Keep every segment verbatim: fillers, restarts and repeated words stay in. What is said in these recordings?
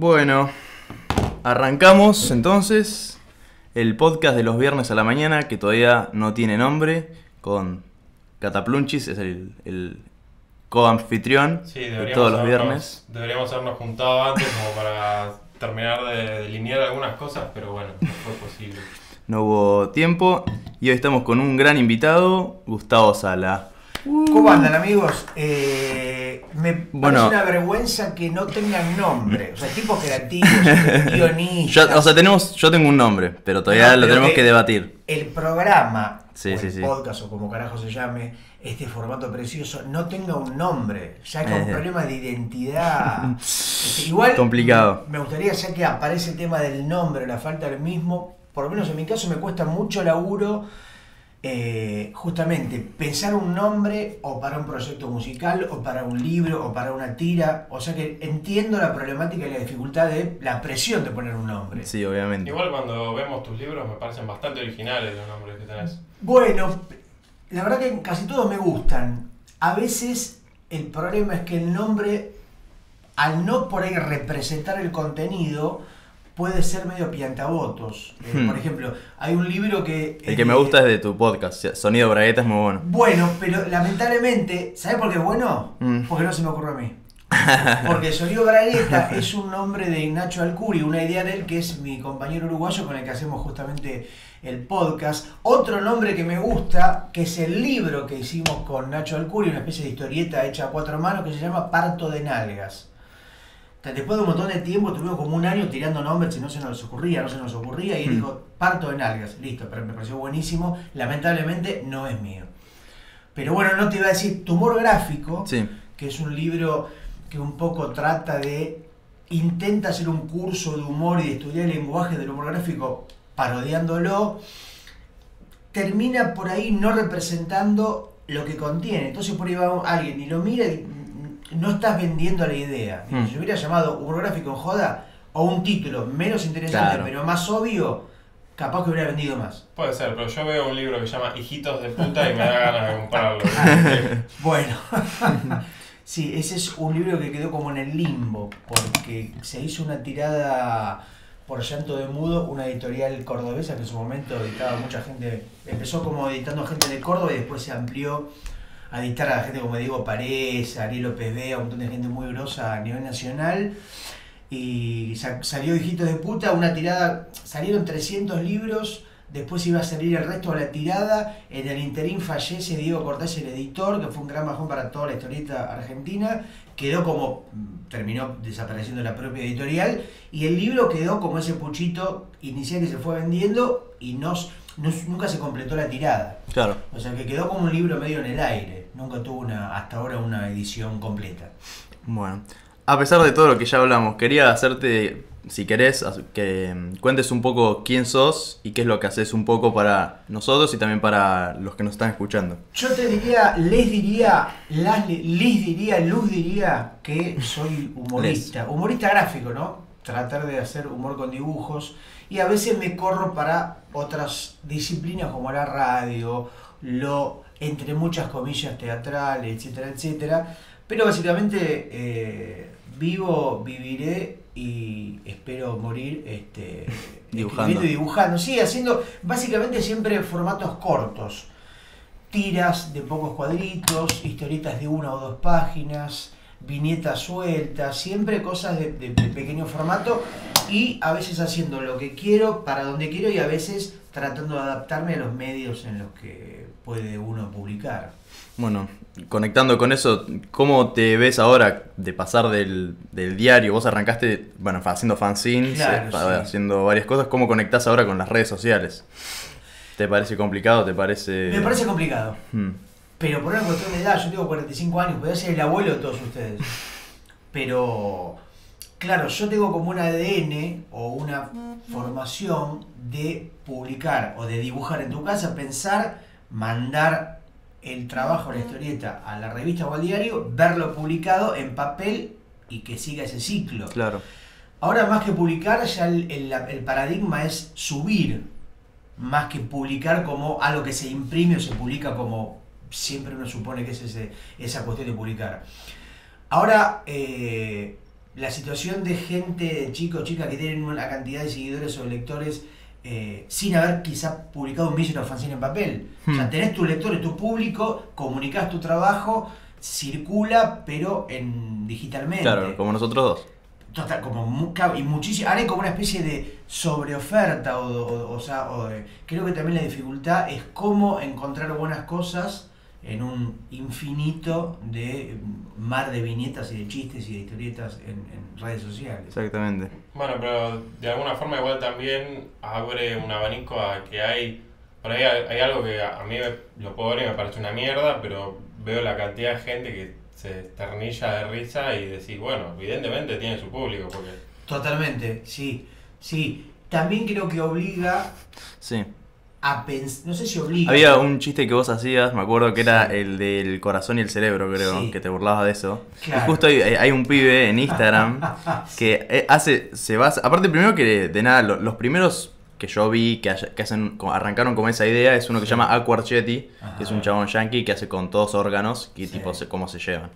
Bueno, arrancamos entonces el podcast de los viernes a la mañana, que todavía no tiene nombre, con Cataplunchis, es el, el co-anfitrión sí, de todos los habernos, viernes. Deberíamos habernos juntado antes como para terminar de delinear algunas cosas, pero bueno, no fue posible. No hubo tiempo y hoy estamos con un gran invitado, Gustavo Sala. ¿Cómo andan, amigos? Eh, me parece bueno, una vergüenza que no tengan nombre. O sea, tipos creativos, guionistas. Yo, o sea, tenemos, yo tengo un nombre, pero todavía no, lo pero tenemos que, que debatir. El programa, sí, o sí, el sí. podcast, o como carajo se llame, este formato precioso, no tenga un nombre. Ya que es un problema de identidad. Este, igual, complicado. Me gustaría, ya que aparece el tema del nombre, la falta del mismo, por lo menos en mi caso me cuesta mucho laburo. Eh, justamente pensar un nombre o para un proyecto musical o para un libro o para una tira, o sea que entiendo la problemática y la dificultad de la presión de poner un nombre. Sí, obviamente. Igual cuando vemos tus libros me parecen bastante originales los nombres que tenés. Bueno, la verdad que casi todos me gustan. A veces el problema es que el nombre, al no por ahí representar el contenido, puede ser medio piantabotos. Eh, hmm. Por ejemplo, hay un libro que... El que eh, me gusta es de tu podcast, Sonido Bragueta, es muy bueno. Bueno, pero lamentablemente, ¿sabes por qué es bueno? Mm. Porque no se me ocurrió a mí. Porque Sonido Bragueta es un nombre de Nacho Alcuri, una idea de él que es mi compañero uruguayo con el que hacemos justamente el podcast. Otro nombre que me gusta, que es el libro que hicimos con Nacho Alcuri, una especie de historieta hecha a cuatro manos que se llama Parto de Nalgas. Después de un montón de tiempo, tuvimos como un año tirando nombres y no se nos ocurría, no se nos ocurría, y mm. dijo, Parto de Nalgas, listo, pero me pareció buenísimo, lamentablemente no es mío. Pero bueno, no te iba a decir, Tumor Gráfico, sí. que es un libro que un poco trata de, intenta hacer un curso de humor y de estudiar el lenguaje del humor gráfico parodiándolo, termina por ahí no representando lo que contiene. Entonces por ahí va alguien y lo mira y no estás vendiendo la idea. Mm. Si yo hubiera llamado un gráfico en joda o un título menos interesante, claro, pero más obvio, capaz que hubiera vendido más. Puede ser, pero yo veo un libro que se llama Hijitos de Puta y me da ganas de comprarlo. Bueno, sí, ese es un libro que quedó como en el limbo, porque se hizo una tirada por Llanto de Mudo, una editorial cordobesa que en su momento editaba mucha gente, empezó como editando gente de Córdoba y después se amplió a dictar a la gente como Diego Parés, Ariel López, a un montón de gente muy grosa a nivel nacional. Y salió Hijitos de Puta, una tirada, salieron trescientos libros, después iba a salir el resto de la tirada. En el interín fallece Diego Cortés, el editor, que fue un gran bajón para toda la historieta argentina. Quedó como, terminó desapareciendo la propia editorial, y el libro quedó como ese puchito inicial que se fue vendiendo y nos, nos, nunca se completó la tirada. Claro. O sea que quedó como un libro medio en el aire. Nunca tuvo una, hasta ahora una edición completa. Bueno, a pesar de todo lo que ya hablamos, quería hacerte, si querés, que cuentes un poco quién sos y qué es lo que haces un poco para nosotros y también para los que nos están escuchando. Yo te diría, les diría, las, les diría, Luz diría que soy humorista. Les. Humorista gráfico, ¿no? Tratar de hacer humor con dibujos. Y a veces me corro para otras disciplinas como la radio, lo... entre muchas comillas teatrales, etcétera, etcétera. Pero básicamente eh, vivo, viviré y espero morir este, dibujando. Y dibujando. Sí, haciendo básicamente siempre formatos cortos. Tiras de pocos cuadritos, historietas de una o dos páginas, viñetas sueltas, siempre cosas de, de, de pequeño formato y a veces haciendo lo que quiero, para donde quiero y a veces tratando de adaptarme a los medios en los que puede uno publicar. Bueno, conectando con eso, ¿cómo te ves ahora de pasar del, del diario? Vos arrancaste, bueno, haciendo fanzines, claro, sí. haciendo varias cosas. ¿Cómo conectás ahora con las redes sociales? ¿Te parece complicado? ¿Te parece...? Me parece complicado. Hmm. Pero por una cuestión de edad, yo tengo cuarenta y cinco años, podría ser el abuelo de todos ustedes. Pero, claro, yo tengo como un A D N o una formación de publicar o de dibujar en tu casa, pensar... mandar el trabajo, la historieta a la revista o al diario, verlo publicado en papel y que siga ese ciclo. Claro. Ahora más que publicar, ya el, el, el paradigma es subir, más que publicar como algo que se imprime o se publica como siempre uno supone que es ese, esa cuestión de publicar. Ahora eh, la situación de gente, de chicos, chicas que tienen una cantidad de seguidores o lectores eh, sin haber quizá publicado un mísero fanzine en papel. Hmm. O sea, tenés tus lectores, tu público, comunicás tu trabajo, circula, pero en digitalmente. Claro, como nosotros dos. Total, como y muchísimo. Ahora hay como una especie de sobreoferta, o, o, o sea, o de, creo que también la dificultad es cómo encontrar buenas cosas en un infinito de mar de viñetas y de chistes y de historietas en, en redes sociales. Exactamente. Bueno, pero de alguna forma igual también abre un abanico a que hay... Por ahí hay algo que a mí lo puedo ver y me parece una mierda, pero veo la cantidad de gente que se esternilla de risa y decís, bueno, evidentemente tiene su público porque... Totalmente, sí, sí. También creo que obliga... Sí. A pens no sé si obliga. Había un chiste que vos hacías, me acuerdo que era sí. el del corazón y el cerebro, creo, sí. que te burlabas de eso. Claro. Y justo hay, hay un pibe en Instagram que hace, se basa. Aparte, primero que de nada, los, los primeros que yo vi que, haya, que hacen, arrancaron con esa idea es uno que se sí. llama Awkward Yeti, que es un chabón yankee que hace con todos órganos que sí. tipo se, cómo se llevan.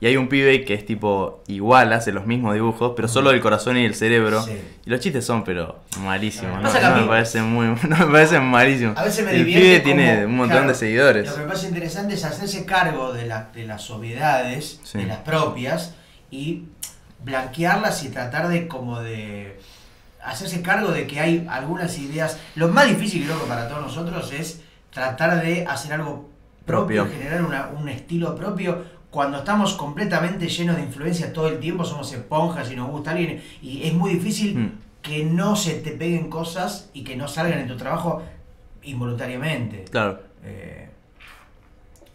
Y hay un pibe que es tipo igual, hace los mismos dibujos, pero solo el corazón y el cerebro. Sí. Y los chistes son, pero malísimos. No, no, no me parecen muy, no me parecen malísimos. A veces me el pibe tiene un montón claro, de seguidores. Lo que me parece interesante es hacerse cargo de, la, de las obviedades, sí. de las propias, y blanquearlas y tratar de como de hacerse cargo de que hay algunas ideas. Lo más difícil, creo que para todos nosotros, es tratar de hacer algo propio, propio. generar una, un estilo propio. Cuando estamos completamente llenos de influencia todo el tiempo, somos esponjas y nos gusta alguien. Y es muy difícil mm. que no se te peguen cosas y que no salgan en tu trabajo involuntariamente. Claro. Eh,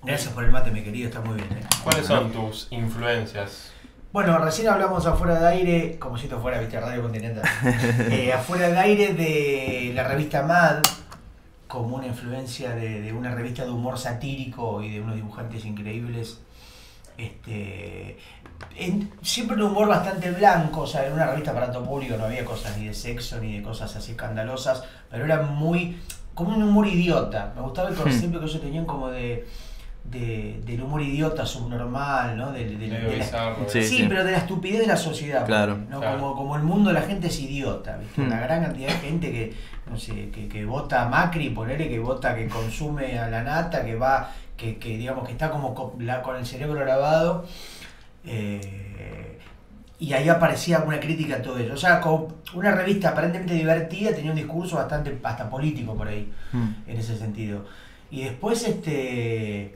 gracias por el mate, mi querido, está muy bien. ¿eh? ¿Cuáles son ¿no? tus influencias? Bueno, recién hablamos afuera de aire, como si esto fuera ¿viste? Radio Continental. eh, afuera de aire de la revista Mad, como una influencia de, de una revista de humor satírico y de unos dibujantes increíbles. Este, en, siempre un humor bastante blanco, o sea, en una revista para todo público no había cosas ni de sexo ni de cosas así escandalosas, pero era muy, como un humor idiota. Me gustaba el concepto que ellos tenían como de, de del humor idiota subnormal, ¿no? Del, del, de la, sí, sí, sí, pero de la estupidez de la sociedad, claro, porque, ¿no? claro. Como, como el mundo de la gente es idiota, ¿viste? Una gran cantidad de gente que, no sé, que, que vota a Macri, ponele, que vota, que consume a la nata, que va... Que, que digamos que está como con, la, con el cerebro grabado, eh, y ahí aparecía una crítica a todo eso. O sea, como una revista aparentemente divertida, tenía un discurso bastante hasta político por ahí, mm. en ese sentido. Y después este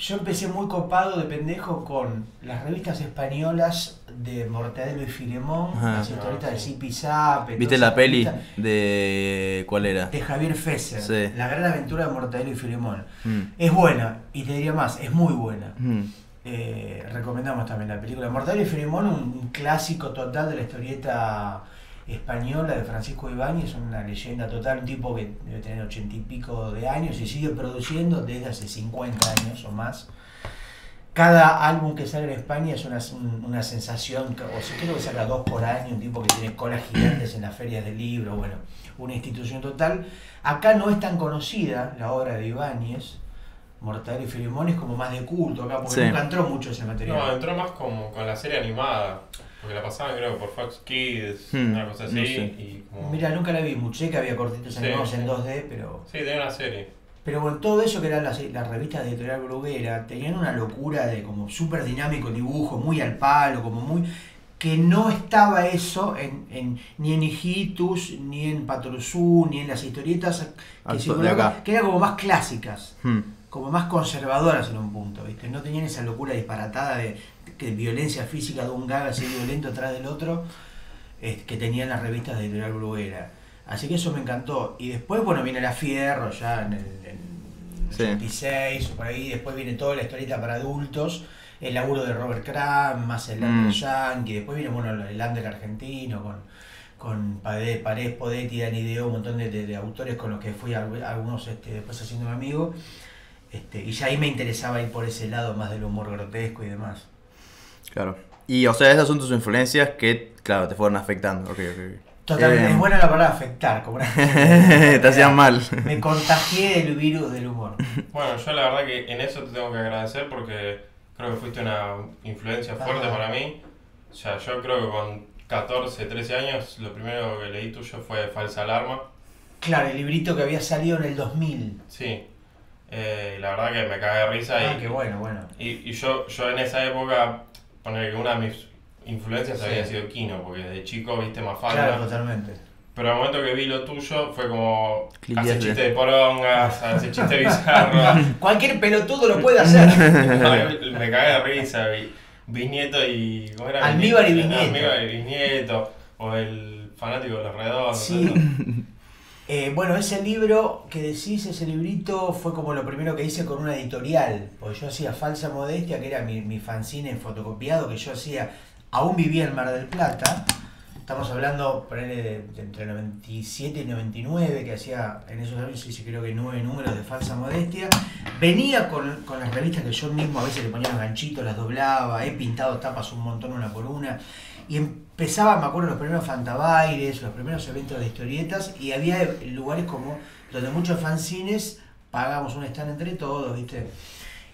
yo empecé muy copado de pendejo con las revistas españolas de Mortadelo y Filemón, Ajá, las historietas de Zipizap. ¿Viste la peli revista? de cuál era? De Javier Fesser, sí. La gran aventura de Mortadelo y Filemón. Mm. Es buena, y te diría más, es muy buena. Mm. Eh, recomendamos también la película Mortadelo y Filemón, un clásico total de la historieta española de Francisco Ibáñez, una leyenda total, un tipo que debe tener ochenta y pico de años y sigue produciendo desde hace cincuenta años o más. Cada álbum que sale en España es una, una sensación, o sea, creo que saca dos por año, un tipo que tiene colas gigantes en las ferias del libro, bueno, una institución total. Acá no es tan conocida la obra de Ibáñez, Mortadelo y Filemón es como más de culto acá, porque sí. nunca entró mucho ese material. No, entró más como con la serie animada. Porque la pasaban creo que por Fox Kids, hmm, una cosa así. No sé. Y como... Mira, nunca la vi mucho, sé que había cortitos sí, animados sí. en dos D, pero... Sí, tenía una serie. Pero bueno, todo eso que eran las, las revistas de editorial Bruguera, tenían una locura de como súper dinámico dibujo, muy al palo, como muy... Que no estaba eso en, en, ni en Hijitos, ni en Patruzú, ni en las historietas que, circulaban, que eran como más clásicas. Hmm. Como más conservadoras en un punto, ¿viste? No tenían esa locura disparatada de, de violencia física de un gaga así violento atrás del otro eh, que tenían las revistas de editorial Bruguera. Así que eso me encantó. Y después, bueno, viene la Fierro ya en el ochenta y seis sí. o por ahí. Después viene toda la historieta para adultos, el laburo de Robert Crumb, más el Lander mm. yankee. Después viene, bueno, el Lander argentino con, con Parés, Podetti, Dani Deo, un montón de, de, de autores con los que fui a, a algunos este, después haciéndome amigo. Este, y ya ahí me interesaba ir por ese lado más del humor grotesco y demás. Claro. Y o sea, esas son tus influencias que, claro, te fueron afectando. Okay, okay. Totalmente. Eh, es buena la palabra afectar. Como una... te hacían mal. Me contagié del virus del humor. Bueno, yo la verdad que en eso te tengo que agradecer porque creo que fuiste una influencia fuerte Ajá. para mí. Ya, yo creo que con catorce, trece años lo primero que leí tuyo fue Falsa Alarma. Claro, el librito que había salido en el dos mil. Sí, eh, la verdad que me cagué de risa. Ah, y, qué bueno, bueno. Y, y yo, yo en esa época, poner que una de mis influencias sí. había sido Kino, porque de chico viste más Mafalda. Claro, totalmente. Pero al momento que vi lo tuyo fue como, hace chiste de porongas, hace chiste bizarro. Cualquier pelotudo lo puede hacer. No, me cagué de risa, vi. Bisnieto y... ¿cómo era? Almíbar y Bisnieto. Almíbar y Bisnieto, o el fanático de los redondos. Sí. Eh, bueno, ese libro que decís, ese librito, fue como lo primero que hice con una editorial. Porque yo hacía Falsa Modestia, que era mi, mi fanzine fotocopiado, que yo hacía, aún vivía en Mar del Plata. Estamos hablando, ponele, de, de entre noventa y siete y noventa y nueve, que hacía en esos años, hice creo que nueve números de Falsa Modestia. Venía con, con las revistas que yo mismo a veces le ponía los ganchitos, las doblaba, he pintado tapas un montón una por una. Y empezaba, me acuerdo, los primeros fantabaires, los primeros eventos de historietas, y había lugares como donde muchos fanzines pagábamos un stand entre todos, ¿viste?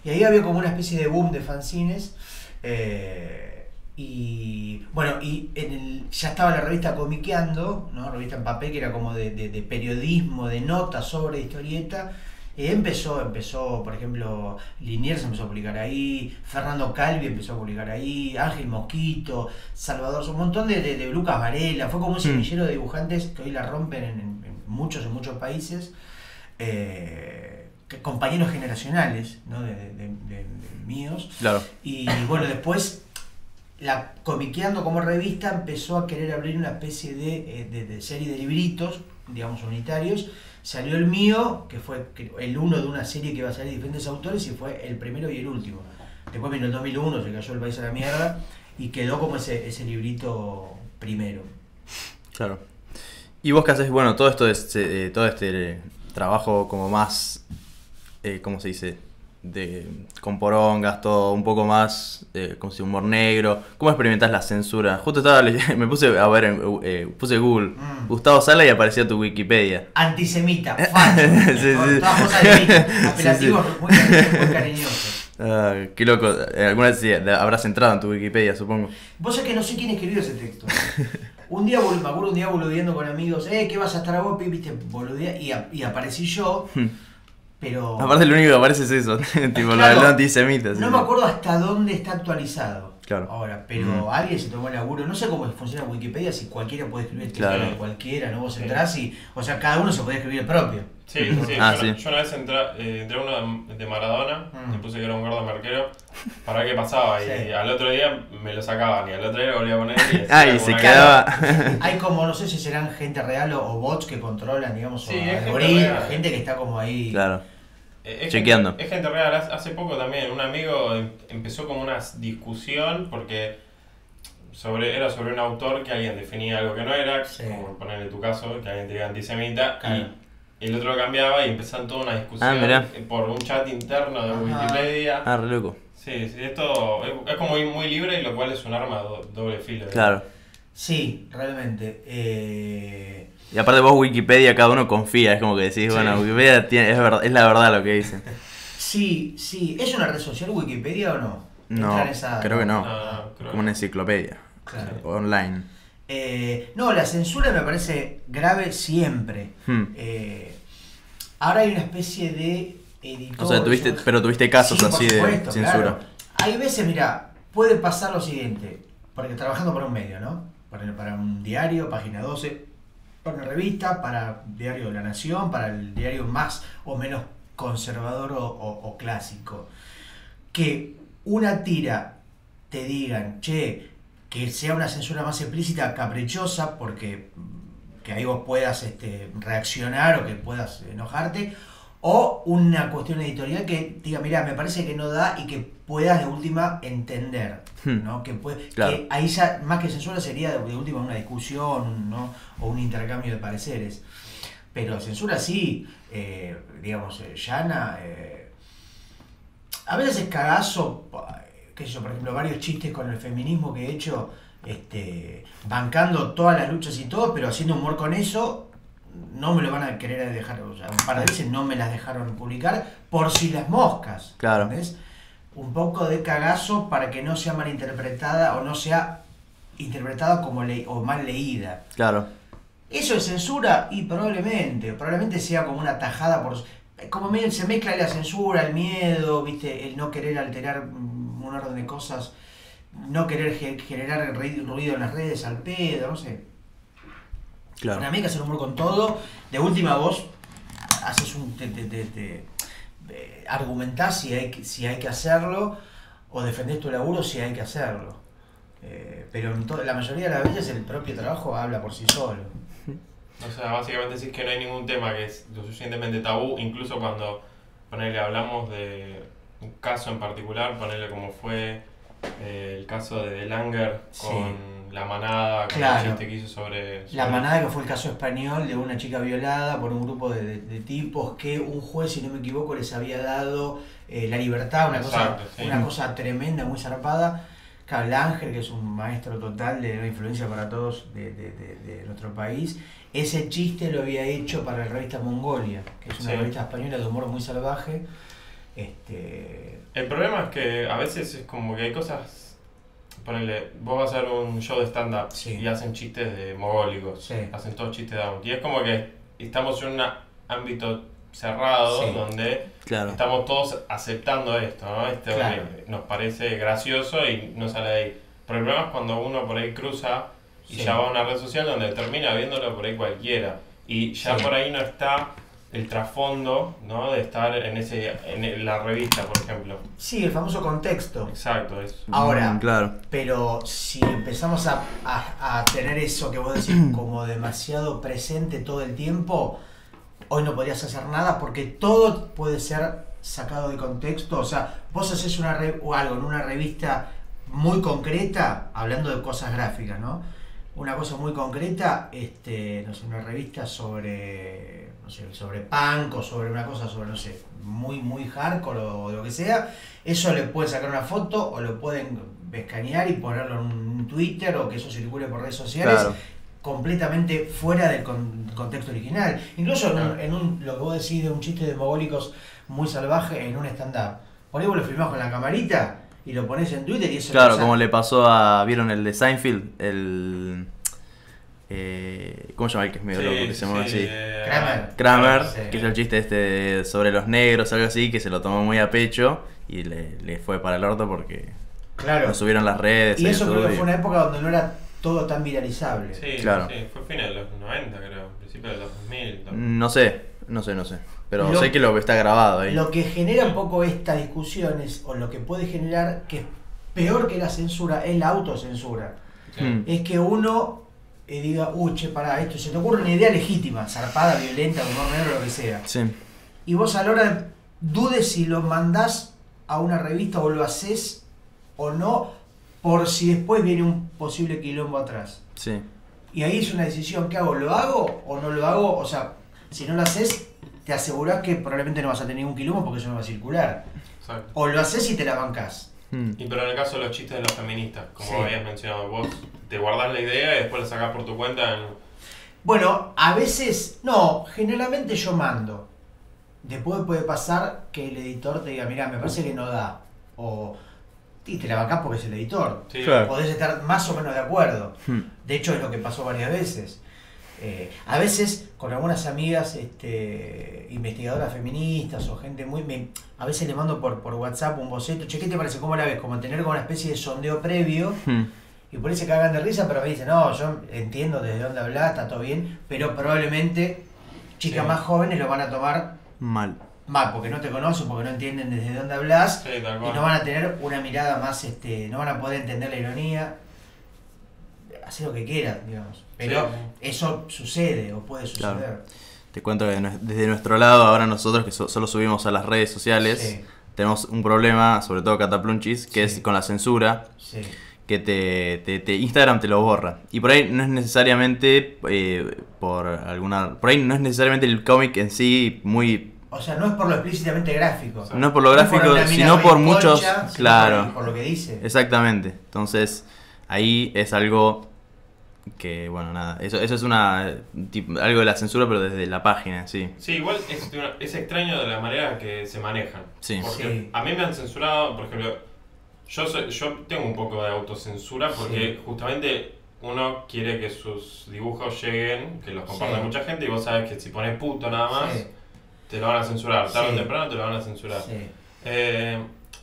Y ahí había como una especie de boom de fanzines. Eh, Y bueno, y en el, ya estaba la revista Comiqueando, ¿no? Revista en papel, que era como de, de, de periodismo, de notas sobre historieta. Eh, empezó, empezó, por ejemplo, Liniers empezó a publicar ahí, Fernando Calvi empezó a publicar ahí, Ángel Mosquito, Salvador, un montón de, de, de Lucas Varela. Fue como un semillero de dibujantes que hoy la rompen en, en muchos, en muchos países. Eh, compañeros generacionales, ¿no? de, de, de, de, de míos. Claro. Y bueno, después... La Comiqueando como revista empezó a querer abrir una especie de, de, de serie de libritos, digamos, unitarios. Salió el mío, que fue el uno de una serie que iba a salir de diferentes autores, y fue el primero y el último. Después vino el dos mil uno, se cayó el país a la mierda, y quedó como ese, ese librito primero. Claro. ¿Y vos qué haces? Bueno, todo esto es, eh, todo este trabajo como más, eh, ¿cómo se dice? De, con porongas, todo un poco más eh, como si humor negro. ¿Cómo experimentás la censura? Justo estaba leyendo, me puse a ver, eh, puse Google, mm. Gustavo Sala, y aparecía tu Wikipedia. Antisemita, falso. Sí, sí. Apelativos, sí, sí. Muy cariñosos, muy cariñosos. Ah, qué loco. Alguna vez sí, habrás entrado en tu Wikipedia, supongo. Vos sabés que no sé quién escribió ese texto. Un día, me acuerdo, un día boludeando con amigos, eh, ¿qué vas a estar a vos, viste? Boludea, y, a, y aparecí yo. Hmm. Pero... Aparte, lo único que aparece es eso, tipo, claro, lo del antisemita. No, sí, me acuerdo hasta dónde está actualizado. Claro. Ahora, pero mm. alguien se tomó el laburo. No sé cómo funciona Wikipedia, si cualquiera puede escribir el claro. texto de cualquiera, ¿no? Vos entrás y... O sea, cada uno se puede escribir el propio. Sí, sí. Ah, yo, sí. yo una vez entré, eh, entré uno de Maradona, mm. me puse que era un gordo marquero, para ver qué pasaba. Sí. Y al otro día me lo sacaban, y al otro día lo volvía a poner. Y ah, y se quedaba. Cara. Hay como, no sé si serán gente real o, o bots que controlan, digamos, sí, o algoritmos, gente, gente que está como ahí. Claro. Es chequeando. Gente, es gente real. Hace poco también un amigo em, empezó como una discusión porque sobre, era sobre un autor que alguien definía algo que no era, sí. como ponerle tu caso, que alguien te diga antisemita, claro. y el otro lo cambiaba y empezaron toda una discusión ah, por un chat interno de Wikipedia. Ah, re loco. Sí, sí, esto es, es como muy libre, y lo cual es un arma do, doble filo. Claro. Sí, realmente. Eh... Y aparte vos Wikipedia, cada uno confía, es como que decís, sí. bueno, Wikipedia tiene, es, verdad, es la verdad lo que dicen. Sí, sí. ¿Es una red social Wikipedia o no? No, esa, creo ¿no? que no. no, no creo como una enciclopedia. Claro. O sea, online. Eh, no, la censura me parece grave siempre. Hmm. Eh, ahora hay una especie de editor... O sea, tuviste, yo... pero tuviste casos sí, así supuesto, de censura. Claro. Hay veces, mirá, puede pasar lo siguiente. Porque trabajando para un medio, ¿no? Para, para un diario, Página doce... Para una revista, para el diario La Nación, para el diario más o menos conservador o, o, o clásico. Que una tira te digan, che, que sea una censura más explícita, caprichosa, porque que ahí vos puedas este, reaccionar o que puedas enojarte, o una cuestión editorial que diga, mirá, me parece que no da y que puedas de última entender, ¿no? Que, puede, claro. que ahí ya, más que censura, sería de, de última una discusión, ¿no? O un intercambio de pareceres. Pero censura sí, eh, digamos, eh, llana. Eh, a veces es cagazo, qué sé yo, por ejemplo, varios chistes con el feminismo que he hecho, este, bancando todas las luchas y todo, pero haciendo humor con eso. No me lo van a querer dejar, o sea, un par de veces no me las dejaron publicar por si las moscas. Claro. ¿Entendés? Un poco de cagazo para que no sea malinterpretada o no sea interpretada como le o mal leída. Claro. ¿Eso es censura? Y probablemente, probablemente sea como una tajada por... Como medio, se mezcla la censura, el miedo, ¿viste? El no querer alterar un orden de cosas, no querer ge generar ruido en las redes al pedo, no sé. Claro. Para mí hay que hacer humor con todo. De última voz, haces un... Te, te, te, te, eh, argumentás si hay, si hay que hacerlo, o defendés tu laburo si hay que hacerlo. Eh, pero en la mayoría de las veces el propio trabajo habla por sí solo. O sea, básicamente decís que no hay ningún tema que es lo suficientemente tabú, incluso cuando, ponele, hablamos de un caso en particular, ponele como fue eh, el caso de Lander con sí. la manada, con claro. el chiste que hizo sobre, sobre... La manada, que fue el caso español de una chica violada por un grupo de, de, de tipos que un juez, si no me equivoco, les había dado eh, la libertad, una, Exacto, cosa, sí. una cosa tremenda, muy zarpada. Claro, Lander, que es un maestro total de una influencia para todos de, de, de, de nuestro país, ese chiste lo había hecho para la revista Mongolia, que es una sí. revista española de humor muy salvaje. Este... El problema es que a veces es como que hay cosas, ponele, vos vas a hacer un show de stand-up sí. y hacen chistes de mogólicos, sí. hacen todos chistes de out, y es como que estamos en un ámbito cerrado sí. donde claro. estamos todos aceptando esto, ¿no? Este claro. nos parece gracioso y no sale de ahí. Pero el problema es cuando uno por ahí cruza y sí. ya va a una red social donde termina viéndolo por ahí cualquiera. Y ya sí. por ahí no está el trasfondo, ¿no? De estar en ese en la revista, por ejemplo. Sí, el famoso contexto. Exacto. Eso. Ahora, mm, claro. pero si empezamos a, a, a tener eso que vos decís como demasiado presente todo el tiempo, hoy no podrías hacer nada porque todo puede ser sacado de contexto. O sea, vos haces una re o algo en una revista muy concreta, hablando de cosas gráficas, ¿no? Una cosa muy concreta, este, no sé, una revista sobre, no sé, sobre punk o sobre una cosa sobre, no sé, muy, muy hardcore o lo que sea, eso le pueden sacar una foto o lo pueden escanear y ponerlo en un Twitter o que eso circule por redes sociales, claro. completamente fuera del con contexto original. Incluso en, un, en un, lo que vos decís de un chiste de mogólicos muy salvaje en un stand-up. Por ahí vos lo filmás con la camarita y lo pones en Twitter y eso... Claro, como le pasó a... ¿Vieron el de Seinfeld? El... Eh, ¿Cómo se llama el que es medio sí, loco? Que se llama sí, así. Uh, Kramer. Kramer, sí. que hizo el chiste este sobre los negros, algo así, que se lo tomó muy a pecho y le, le fue para el orto porque... Claro. Lo subieron las redes. Y eso creo que fue una época donde no era todo tan viralizable. Sí, claro. sí, fue final de los noventa, creo. Principio de los dos mil. También. No sé, no sé, no sé. Pero lo, sé que lo que está grabado ahí. Lo que genera un poco estas discusiones, o lo que puede generar, que es peor que la censura, es la autocensura. Sí. Es que uno eh, diga, uy, che, pará, esto se te ocurre una idea legítima, zarpada, violenta, humor negro, lo que sea. Sí. Y vos a la hora dudes si lo mandás a una revista o lo haces o no, por si después viene un posible quilombo atrás. Sí. Y ahí es una decisión, ¿qué hago? ¿Lo hago o no lo hago? O sea, si no lo haces, te asegurás que probablemente no vas a tener ningún quilombo porque eso no va a circular. Exacto. O lo haces y te la bancás. Mm. Y pero en el caso de los chistes de los feministas, como sí. habías mencionado vos, te guardás la idea y después la sacás por tu cuenta. En... Bueno, a veces, no, generalmente yo mando. Después puede pasar que el editor te diga, mirá, me parece que no da. O, y te la bancás porque es el editor. Sí. Claro. Podés estar más o menos de acuerdo. Mm. De hecho, es lo que pasó varias veces. Eh, a veces con algunas amigas este, investigadoras feministas o gente muy... Me, a veces le mando por, por WhatsApp un boceto, che, ¿qué te parece? ¿Cómo la ves? Como tener como una especie de sondeo previo hmm. y por ahí se cagan de risa, pero me dicen, no, yo entiendo desde dónde hablás, está todo bien, pero probablemente chicas sí. más jóvenes lo van a tomar mal. Mal, porque no te conocen, porque no entienden desde dónde hablas sí, y no van a tener una mirada más, este, no van a poder entender la ironía. Hacer lo que quieras, digamos. Pero sí. eso sucede o puede suceder. Claro. Te cuento que desde nuestro lado, ahora nosotros que so solo subimos a las redes sociales, sí. tenemos un problema, sobre todo Cataplunchis, que sí. es con la censura, sí. que te, te, te Instagram te lo borra. Y por ahí no es necesariamente eh, por alguna... Por ahí no es necesariamente el cómic en sí muy... O sea, no es por lo explícitamente gráfico. O sea, no es por lo gráfico, no por sino por muchos... Concha, claro. Sino por, por lo que dice. Exactamente. Entonces, ahí es algo... Que bueno, nada, eso, eso es una tipo, algo de la censura, pero desde la página, sí. Sí, igual es, es extraño de la manera que se manejan. Sí. Porque sí. a mí me han censurado, por ejemplo, Yo, soy, yo tengo un poco de autocensura porque sí. justamente uno quiere que sus dibujos lleguen, que los comparta sí. mucha gente, y vos sabes que si pones puto nada más, sí. te lo van a censurar, tarde sí. o temprano te lo van a censurar. Sí. Eh,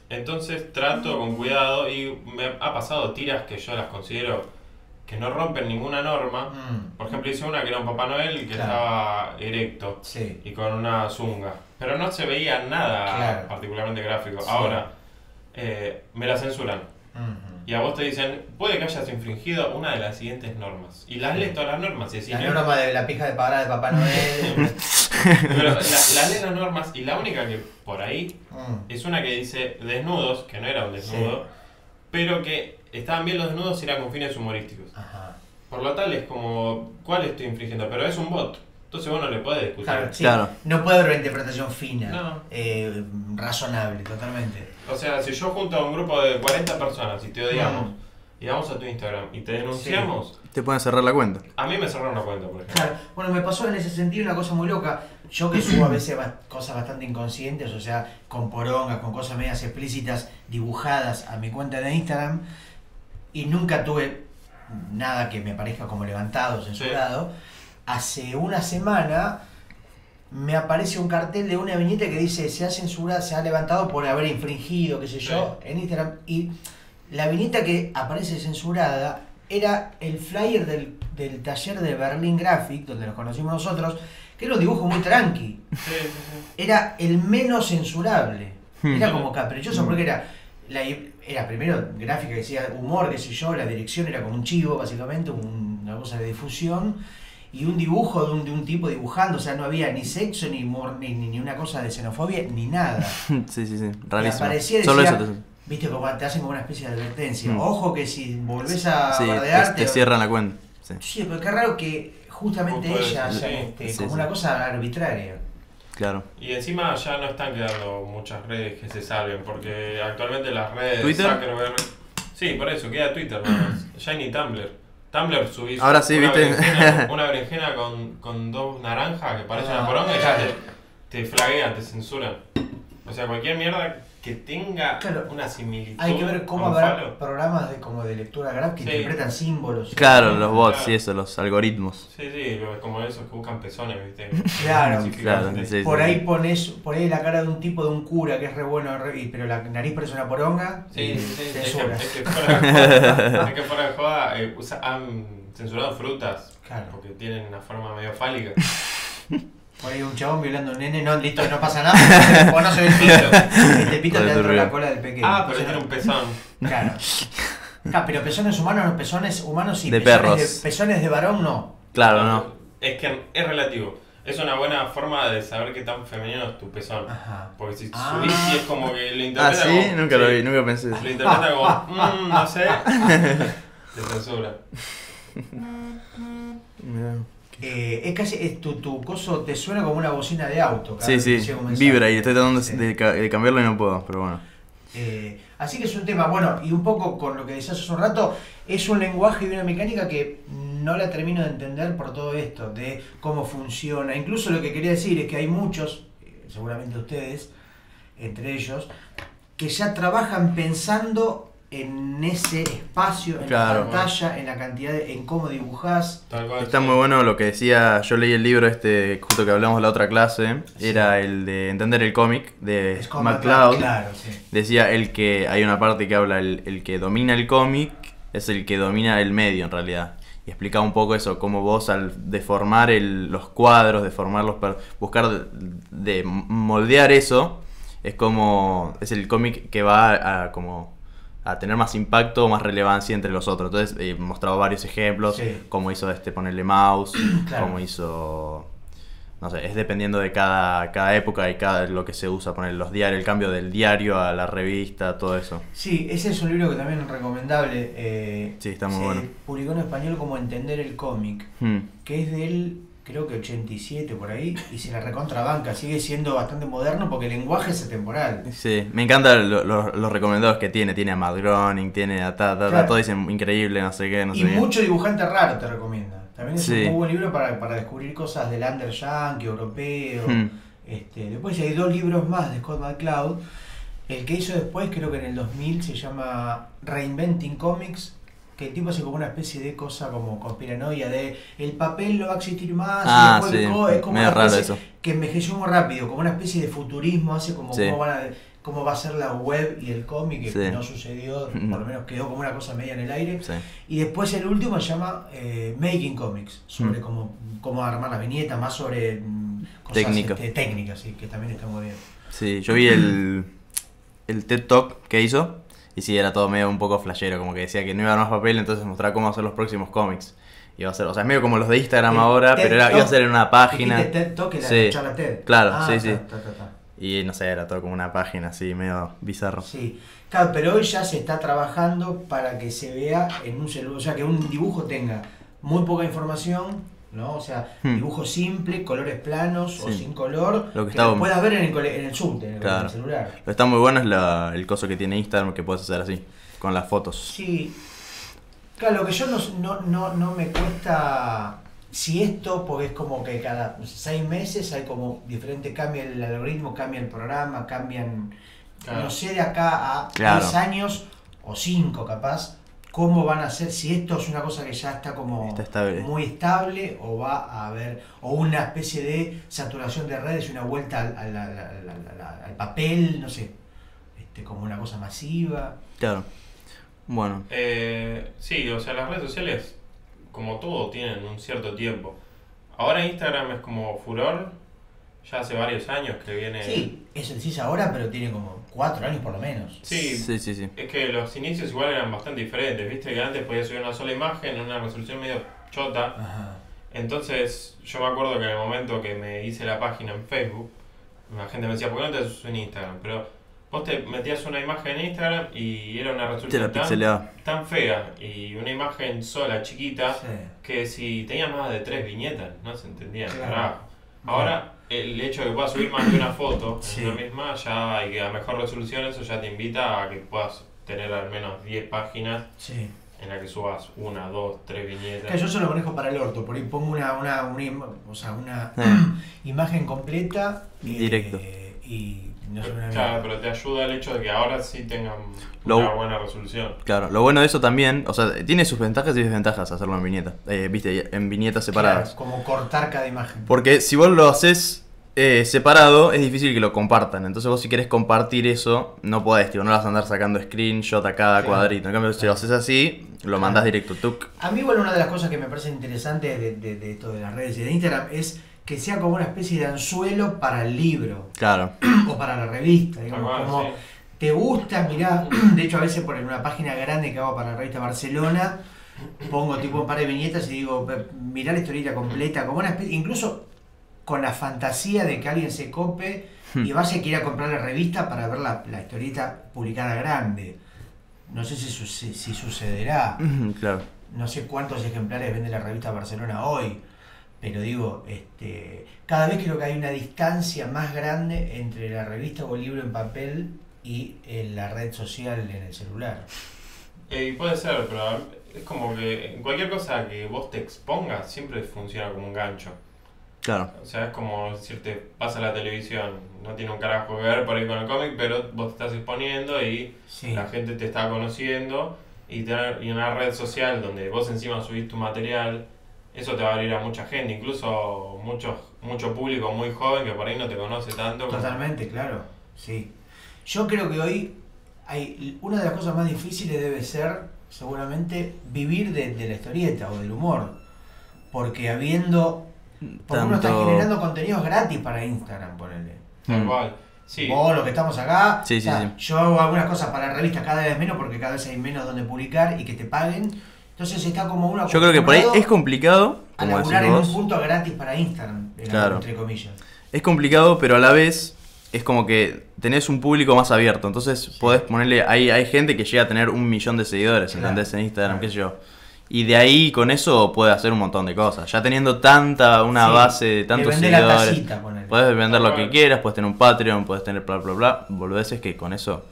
entonces trato con cuidado y me ha pasado tiras que yo las considero que no rompen ninguna norma. Mm. Por ejemplo, hice una que era un Papá Noel que claro. estaba erecto sí. y con una zunga, pero no se veía nada claro. particularmente gráfico. Sí. Ahora, eh, me la censuran. Uh-huh. Y a vos te dicen, puede que hayas infringido una de las siguientes normas. Y las sí. lees todas las normas. Y decís, la norma de la pija de parada de Papá Noel. Pero la, las lees las normas y la única que por ahí uh-huh. es una que dice desnudos, que no era un desnudo, sí. pero que estaban bien los desnudos y eran con fines humorísticos. Ajá. Por lo tal es como, ¿cuál estoy infringiendo? Pero es un bot. Entonces vos no le podés discutir. Claro, sí. claro. No puede haber una interpretación fina, no. eh, razonable, totalmente. O sea, si yo junto a un grupo de cuarenta personas y te odiamos, no. y vamos a tu Instagram y te denunciamos... Sí. Te pueden cerrar la cuenta. A mí me cerraron la cuenta, por ejemplo. Claro. Bueno, me pasó en ese sentido una cosa muy loca. Yo que subo a veces cosas bastante inconscientes, o sea, con porongas, con cosas medias explícitas, dibujadas a mi cuenta de Instagram, y nunca tuve nada que me parezca como levantado, censurado. Sí. Hace una semana me aparece un cartel de una viñeta que dice se ha censurado, se ha levantado por haber infringido, qué sé yo, sí. en Instagram. Y la viñeta que aparece censurada era el flyer del, del taller de Berlín Graphic, donde nos conocimos nosotros, que era un dibujo muy tranqui. Sí, sí, sí. Era el menos censurable. Era como caprichoso porque era... La, era primero gráfica que decía humor, qué sé yo, la dirección era como un chivo, básicamente, un, una cosa de difusión. Y un dibujo de un, de un tipo dibujando, o sea, no había ni sexo, ni humor, ni, ni una cosa de xenofobia, ni nada. Sí, sí, sí, rarísimo. Decía, solo eso te... Viste, como te hacen como una especie de advertencia. Mm. Ojo que si volvés a sí, bardearte... Te, te cierran la cuenta. Sí, sí, pero qué raro que justamente ella haya sí. este, sí, como sí. una cosa arbitraria. Claro. Y encima ya no están quedando muchas redes que se salven, porque actualmente las redes... ¿Twitter? Zuckerberg... Sí, por eso, queda Twitter nada más. Ya ni Tumblr. Tumblr subís ahora sí, una, ¿viste? Berenjena, una berenjena con, con dos naranjas que parecen ah, a poronga y ya te, te flaguean, te censuran. O sea, cualquier mierda que tenga claro, una similitud. Hay que ver cómo habrá falo. Programas de, como de lectura gráfica que sí. interpretan símbolos. Claro, ¿sí? Los bots claro. y eso, los algoritmos. Sí, sí, como esos que buscan pezones, ¿viste? Claro, claro sí, sí, por sí. ahí pones por ahí la cara de un tipo de un cura que es re bueno, re, pero la nariz parece una poronga. Sí, sí, sí. Es que, es que fuera de joda eh, usa, han censurado frutas claro. porque tienen una forma medio fálica. Por ahí un chabón violando a un nene, no, listo, no pasa nada, o no se ve el pito. Este pito te entra la cola del pequeño. Ah, pero era un pezón. Claro. Ah, pero pezones humanos, no, pezones humanos sí. De perros. De, pezones de varón no. Claro, no. Es que es relativo. Es una buena forma de saber qué tan femenino es tu pezón. Ajá. Porque si ah. subís y es como que lo interpreta. Ah, sí, como, nunca sí, lo vi, nunca pensé. Lo interpreta como, mmm, no sé. Te censura. Mirá. Eh, es casi es tu, tu coso te suena como una bocina de auto. Sí, sí, vibra y estoy tratando sí. de, de cambiarlo y no puedo, pero bueno. Eh, así que es un tema, bueno, y un poco con lo que decías hace un rato, es un lenguaje y una mecánica que no la termino de entender por todo esto, de cómo funciona. Incluso lo que quería decir es que hay muchos, seguramente ustedes, entre ellos, que ya trabajan pensando... en ese espacio, en claro, la pantalla, bueno. en la cantidad, de, en cómo dibujás. Está muy bueno lo que decía, yo leí el libro este, justo que hablamos la otra clase, sí. era el de Entender el cómic, de McCloud. Claro, sí. Decía el que, hay una parte que habla, el, el que domina el cómic es el que domina el medio en realidad. Y explicaba un poco eso, cómo vos al deformar el, los cuadros, deformar los, buscar de, de moldear eso, es como, es el cómic que va a, a como... a tener más impacto o más relevancia entre los otros. Entonces he eh, mostrado varios ejemplos, sí. como hizo este ponerle mouse, claro. como hizo... No sé, es dependiendo de cada, cada época y cada lo que se usa, poner los diarios, el cambio del diario a la revista, todo eso. Sí, ese es un libro que también es recomendable. Eh, sí, está muy se bueno. Publicó en español como Entender el cómic, hmm. que es del... creo que ochenta y siete por ahí, y se la recontrabanca, sigue siendo bastante moderno porque el lenguaje es atemporal. Sí, me encantan lo, lo, los recomendados que tiene, tiene a Matt Groening, tiene a ta, ta, claro. ta, todo dicen increíble, no sé qué, no y sé qué. Y mucho dibujante raro te recomienda, también es sí. un muy buen libro para, para descubrir cosas del Lander yankee, europeo, hmm. este, después hay dos libros más de Scott McCloud, El que hizo después, creo que en el dos mil, se llama Reinventing Comics, que el tipo se como una especie de cosa como conspiranoia de el papel no va a existir más, ah, y sí. co es como una raro eso. Que envejeció muy rápido, como una especie de futurismo, hace como sí. cómo, van a, cómo va a ser la web y el cómic, que sí. no sucedió, por lo menos quedó como una cosa media en el aire. Sí. Y después el último se llama eh, Making Comics, sobre mm. cómo, cómo armar la viñeta, más sobre mm, cosas técnicas, este, técnica, sí, que también está muy bien. Sí, yo vi el... el TED Talk que hizo, y sí, era todo medio un poco flashero, como que decía que no iba a dar más papel, entonces mostraba cómo hacer los próximos cómics. Iba a ser, o sea, es medio como los de Instagram ahora, pero era, iba a ser en una página. TED Talk era de charla TED. Claro, sí, sí. Y no sé, era todo como una página así, medio bizarro. Sí, claro, pero hoy ya se está trabajando para que se vea en un celular, o sea, que un dibujo tenga muy poca información, ¿no? O sea, dibujo simple, colores planos sí. o sin color, lo que, que está... lo puedas ver en el, en el subte, en el, claro. en el celular. Lo que está muy bueno es la, el coso que tiene Instagram, que puedes hacer así, con las fotos. Sí. Claro, lo que yo no, no, no, no me cuesta, si esto, porque es como que cada seis meses hay como diferente, cambia el algoritmo, cambia el programa, cambian, claro. no sé, de acá a claro. tres años o cinco capaz, cómo van a ser, si esto es una cosa que ya está como está estable. muy estable, o va a haber o una especie de saturación de redes, una vuelta al, al, al, al, al, al papel, no sé, este, como una cosa masiva. Claro. Bueno. Eh, sí, o sea, las redes sociales, como todo, tienen un cierto tiempo. Ahora Instagram es como furor, ya hace varios años que viene... Sí, eso decís ahora, pero tiene como... Cuatro años por lo menos. Sí, sí, sí, sí. Es que los inicios igual eran bastante diferentes, viste que antes podías subir una sola imagen en una resolución medio chota. Ajá. Entonces yo me acuerdo que en el momento que me hice la página en Facebook, la gente me decía, ¿por qué no te subís en Instagram? Pero vos te metías una imagen en Instagram y era una resolución tan, tan fea y una imagen sola, chiquita, sí. que si tenías más de tres viñetas no se entendía el claro. carajo. Ahora... Bueno. El hecho de que puedas subir más de una foto sí. en la misma, ya, y a mejor resolución, eso ya te invita a que puedas tener al menos diez páginas sí. en las que subas una, dos, tres viñetas. Que yo solo manejo para el orto, por ahí pongo una, una, una, o sea, una sí. imagen completa y, directo. Eh, y no pero, claro, pero te ayuda el hecho de que ahora sí tengan lo, una buena resolución. Claro, lo bueno de eso también, o sea, tiene sus ventajas y desventajas hacerlo en viñeta, eh, viste, en viñetas separadas. Claro, como cortar cada imagen. Porque si vos lo haces Eh, separado, es difícil que lo compartan. Entonces vos, si querés compartir eso, no podés, tipo, no vas a andar sacando screenshot a cada sí. cuadrito. En cambio, si lo haces así, lo mandás directo, tuc. A mí, bueno, una de las cosas que me parece interesante de, de, de esto de las redes y de Instagram es que sea como una especie de anzuelo para el libro. Claro. O para la revista, digamos, ah, como sí. te gusta, mirá, de hecho a veces por una página grande que hago para la revista Barcelona, pongo tipo un par de viñetas y digo, mirá la historieta completa, como una especie, incluso con la fantasía de que alguien se cope y vaya a querer comprar la revista para ver la, la historieta publicada grande. No sé si, si, si sucederá. Claro. No sé cuántos ejemplares vende la revista Barcelona hoy, pero digo, este, cada vez creo que hay una distancia más grande entre la revista o el libro en papel y en la red social en el celular. Eh, puede ser, pero es como que cualquier cosa que vos te expongas siempre funciona como un gancho. Claro. O sea, es como decirte, pasa la televisión, no tiene un carajo que ver por ahí con el cómic, pero vos te estás exponiendo y sí. la gente te está conociendo, y, te, y una red social donde vos encima subís tu material, eso te va a abrir a mucha gente, incluso mucho, mucho público muy joven que por ahí no te conoce tanto. Totalmente, como... claro, sí. Yo creo que hoy hay una de las cosas más difíciles debe ser, seguramente, vivir de, de la historieta o del humor, porque habiendo... Porque uno está generando contenidos gratis para Instagram, ponele. Tal cual. Sí. Vos, los que estamos acá, sí, sí, o sea, sí. yo hago algunas cosas para revistas cada vez menos porque cada vez hay menos donde publicar y que te paguen. Entonces está como uno... Yo creo que por ahí es complicado... A laburar en un punto gratis para Instagram, en claro. entre comillas. Es complicado, pero a la vez es como que tenés un público más abierto. Entonces sí. podés ponerle... Hay, hay gente que llega a tener un millón de seguidores, claro. ¿entendés? En Instagram, claro. qué sé yo. Y de ahí, con eso, puedes hacer un montón de cosas. Ya teniendo tanta, una sí, base de tantos seguidores, puedes vender lo que quieras, puedes tener un Patreon, puedes tener bla, bla, bla. Boludeces que con eso,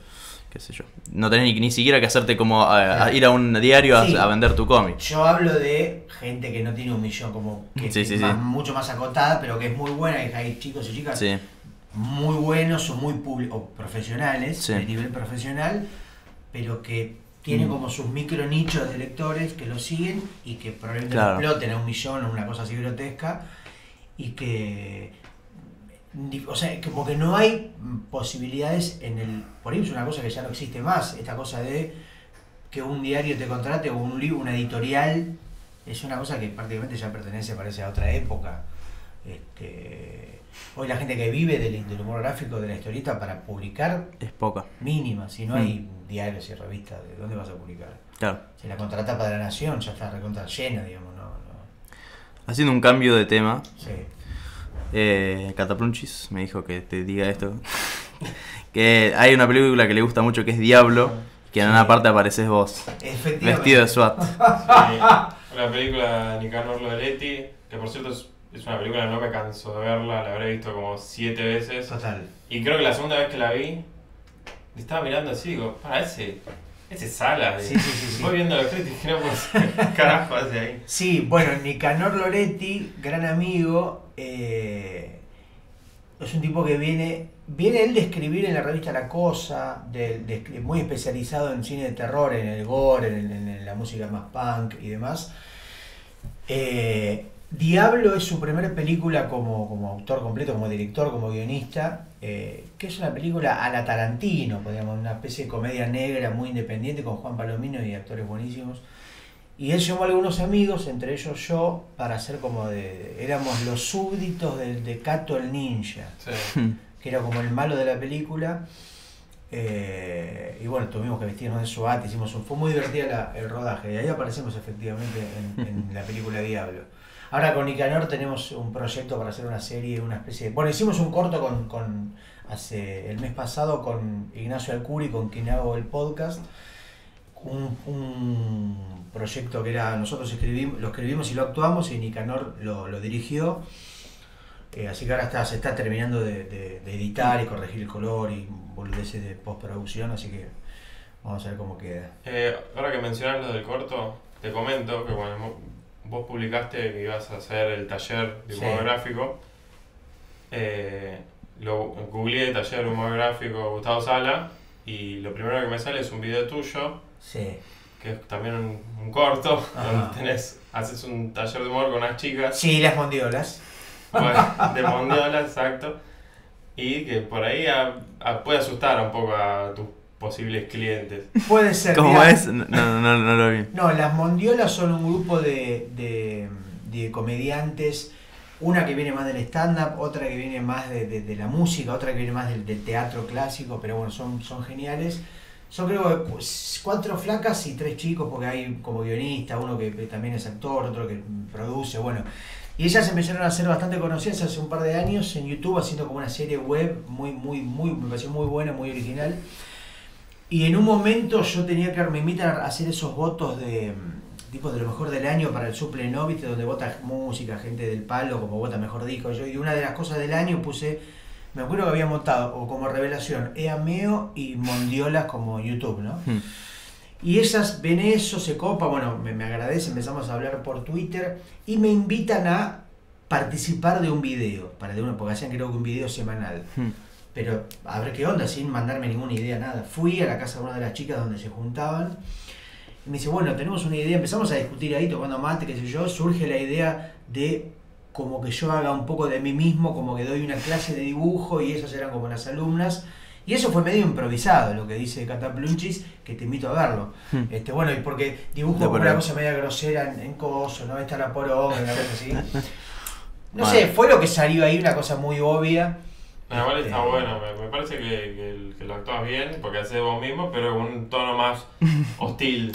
qué sé yo, no tenés ni, ni siquiera que hacerte como a, a ir a un diario sí. a, a vender tu cómic. Yo hablo de gente que no tiene un millón, como que sí, es sí, más, sí. mucho más acotada, pero que es muy buena, que hay chicos y chicas sí. muy buenos o muy o profesionales, sí. de nivel profesional, pero que tienen mm. como sus micro nichos de lectores que lo siguen y que probablemente claro. exploten a un millón o una cosa así grotesca, y que, o sea, como que no hay posibilidades en el, por ahí es una cosa que ya no existe más, esta cosa de que un diario te contrate o un libro, una editorial, es una cosa que prácticamente ya pertenece, parece, a otra época. Este, hoy la gente que vive del, del humor gráfico, de la historieta, para publicar es poca, mínima. Si no mm. hay diarios y revistas, ¿de dónde vas a publicar? Claro. Si la contratapa de La Nación ya está recontra llena, digamos, no, no. Haciendo un cambio de tema, sí. eh, Cataplunchis me dijo que te diga esto. Que hay una película que le gusta mucho que es Diablo, que en sí. una parte apareces vos vestido de SWAT. Sí. La película de Nicanor Loretti, que por cierto es Es una película que no me canso de verla, la habré visto como siete veces. Total. Y creo que la segunda vez que la vi, me estaba mirando así y digo, para ese, ese Sala. Sí, sí, sí, voy sí. viendo los críticos y no pues, carajo hace ahí. Sí, bueno, Nicanor Loretti, gran amigo, eh, es un tipo que viene, viene él de escribir en la revista La Cosa, de, de, muy especializado en cine de terror, en el gore, en, en, en la música más punk y demás. Eh... Diablo es su primera película como, como autor completo, como director, como guionista, eh, que es una película a la Tarantino, digamos, una especie de comedia negra muy independiente con Juan Palomino y actores buenísimos. Y él llamó a algunos amigos, entre ellos yo, para hacer como de... éramos los súbditos de, de Cato el Ninja, sí. que era como el malo de la película. Eh, y bueno, tuvimos que vestirnos de SWAT, hicimos un, fue muy divertida la, el rodaje, y ahí aparecemos efectivamente en, en la película Diablo. Ahora con Nicanor tenemos un proyecto para hacer una serie, una especie de... Bueno, hicimos un corto con, con hace el mes pasado con Ignacio Alcuri, con quien hago el podcast. Un, un proyecto que era... Nosotros escribimos, lo escribimos y lo actuamos, y Nicanor lo, lo dirigió. Eh, así que ahora está, se está terminando de, de, de editar y corregir el color y boludeces de postproducción, así que vamos a ver cómo queda. Eh, ahora que mencionas lo del corto, te comento que bueno... Vos publicaste que ibas a hacer el taller de humor sí. gráfico. Eh, lo googleé, taller humor gráfico Gustavo Sala, y lo primero que me sale es un video tuyo, sí. que es también un, un corto, ajá. donde tenés, haces un taller de humor con unas chicas. Sí, las Mondiolas. Bueno, de Mondiolas, exacto. Y que por ahí a, a, puede asustar un poco a tus posibles clientes. Puede ser. ¿Cómo es? No, no, no, no lo vi. No, las Mondiolas son un grupo de, de, de comediantes, una que viene más del stand-up, otra que viene más de, de, de la música, otra que viene más del, del teatro clásico, pero bueno, son, son geniales. Son creo que cuatro flacas y tres chicos, porque hay como guionista, uno que también es actor, otro que produce, bueno. Y ellas empezaron a ser bastante conocidas hace un par de años en YouTube, haciendo como una serie web muy, muy, muy, me pareció muy buena, muy original. Y en un momento yo tenía que, me invitan a hacer esos votos de tipo de lo mejor del año para el Suple Novit, donde vota música, gente del palo, como vota mejor disco. Yo, y una de las cosas del año puse, me acuerdo que había votado o como revelación, Eameo y Mondiolas como YouTube, ¿no? Mm. Y ellas ven eso, se copa, bueno, me, me agradece, empezamos a hablar por Twitter y me invitan a participar de un video, para de una, porque hacían creo que un video semanal. Mm. Pero a ver qué onda, sin mandarme ninguna idea, nada. Fui a la casa de una de las chicas donde se juntaban. Y me dice, bueno, tenemos una idea. Empezamos a discutir ahí, tomando mate, qué sé yo. Surge la idea de como que yo haga un poco de mí mismo, como que doy una clase de dibujo y ellas eran como las alumnas. Y eso fue medio improvisado, lo que dice Cataplunchis, que te invito a verlo. Hmm. Este, bueno, y porque dibujo como una cosa media grosera en, en coso, ¿no? Está la porón, una cosa así. No vale. sé, fue lo que salió ahí, una cosa muy obvia. No, igual está bueno, me, me parece que, que, que lo actúas bien, porque haces vos mismo, pero con un tono más hostil.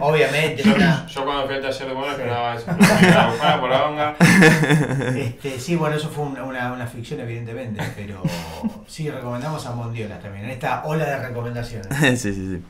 Obviamente. Yo, una... yo cuando fui al taller de monos esperaba eso, la bufana por la onga. Este, sí, bueno, eso fue una, una, una ficción evidentemente, pero sí, recomendamos a Mondiolas también, en esta ola de recomendaciones. Sí, sí, sí.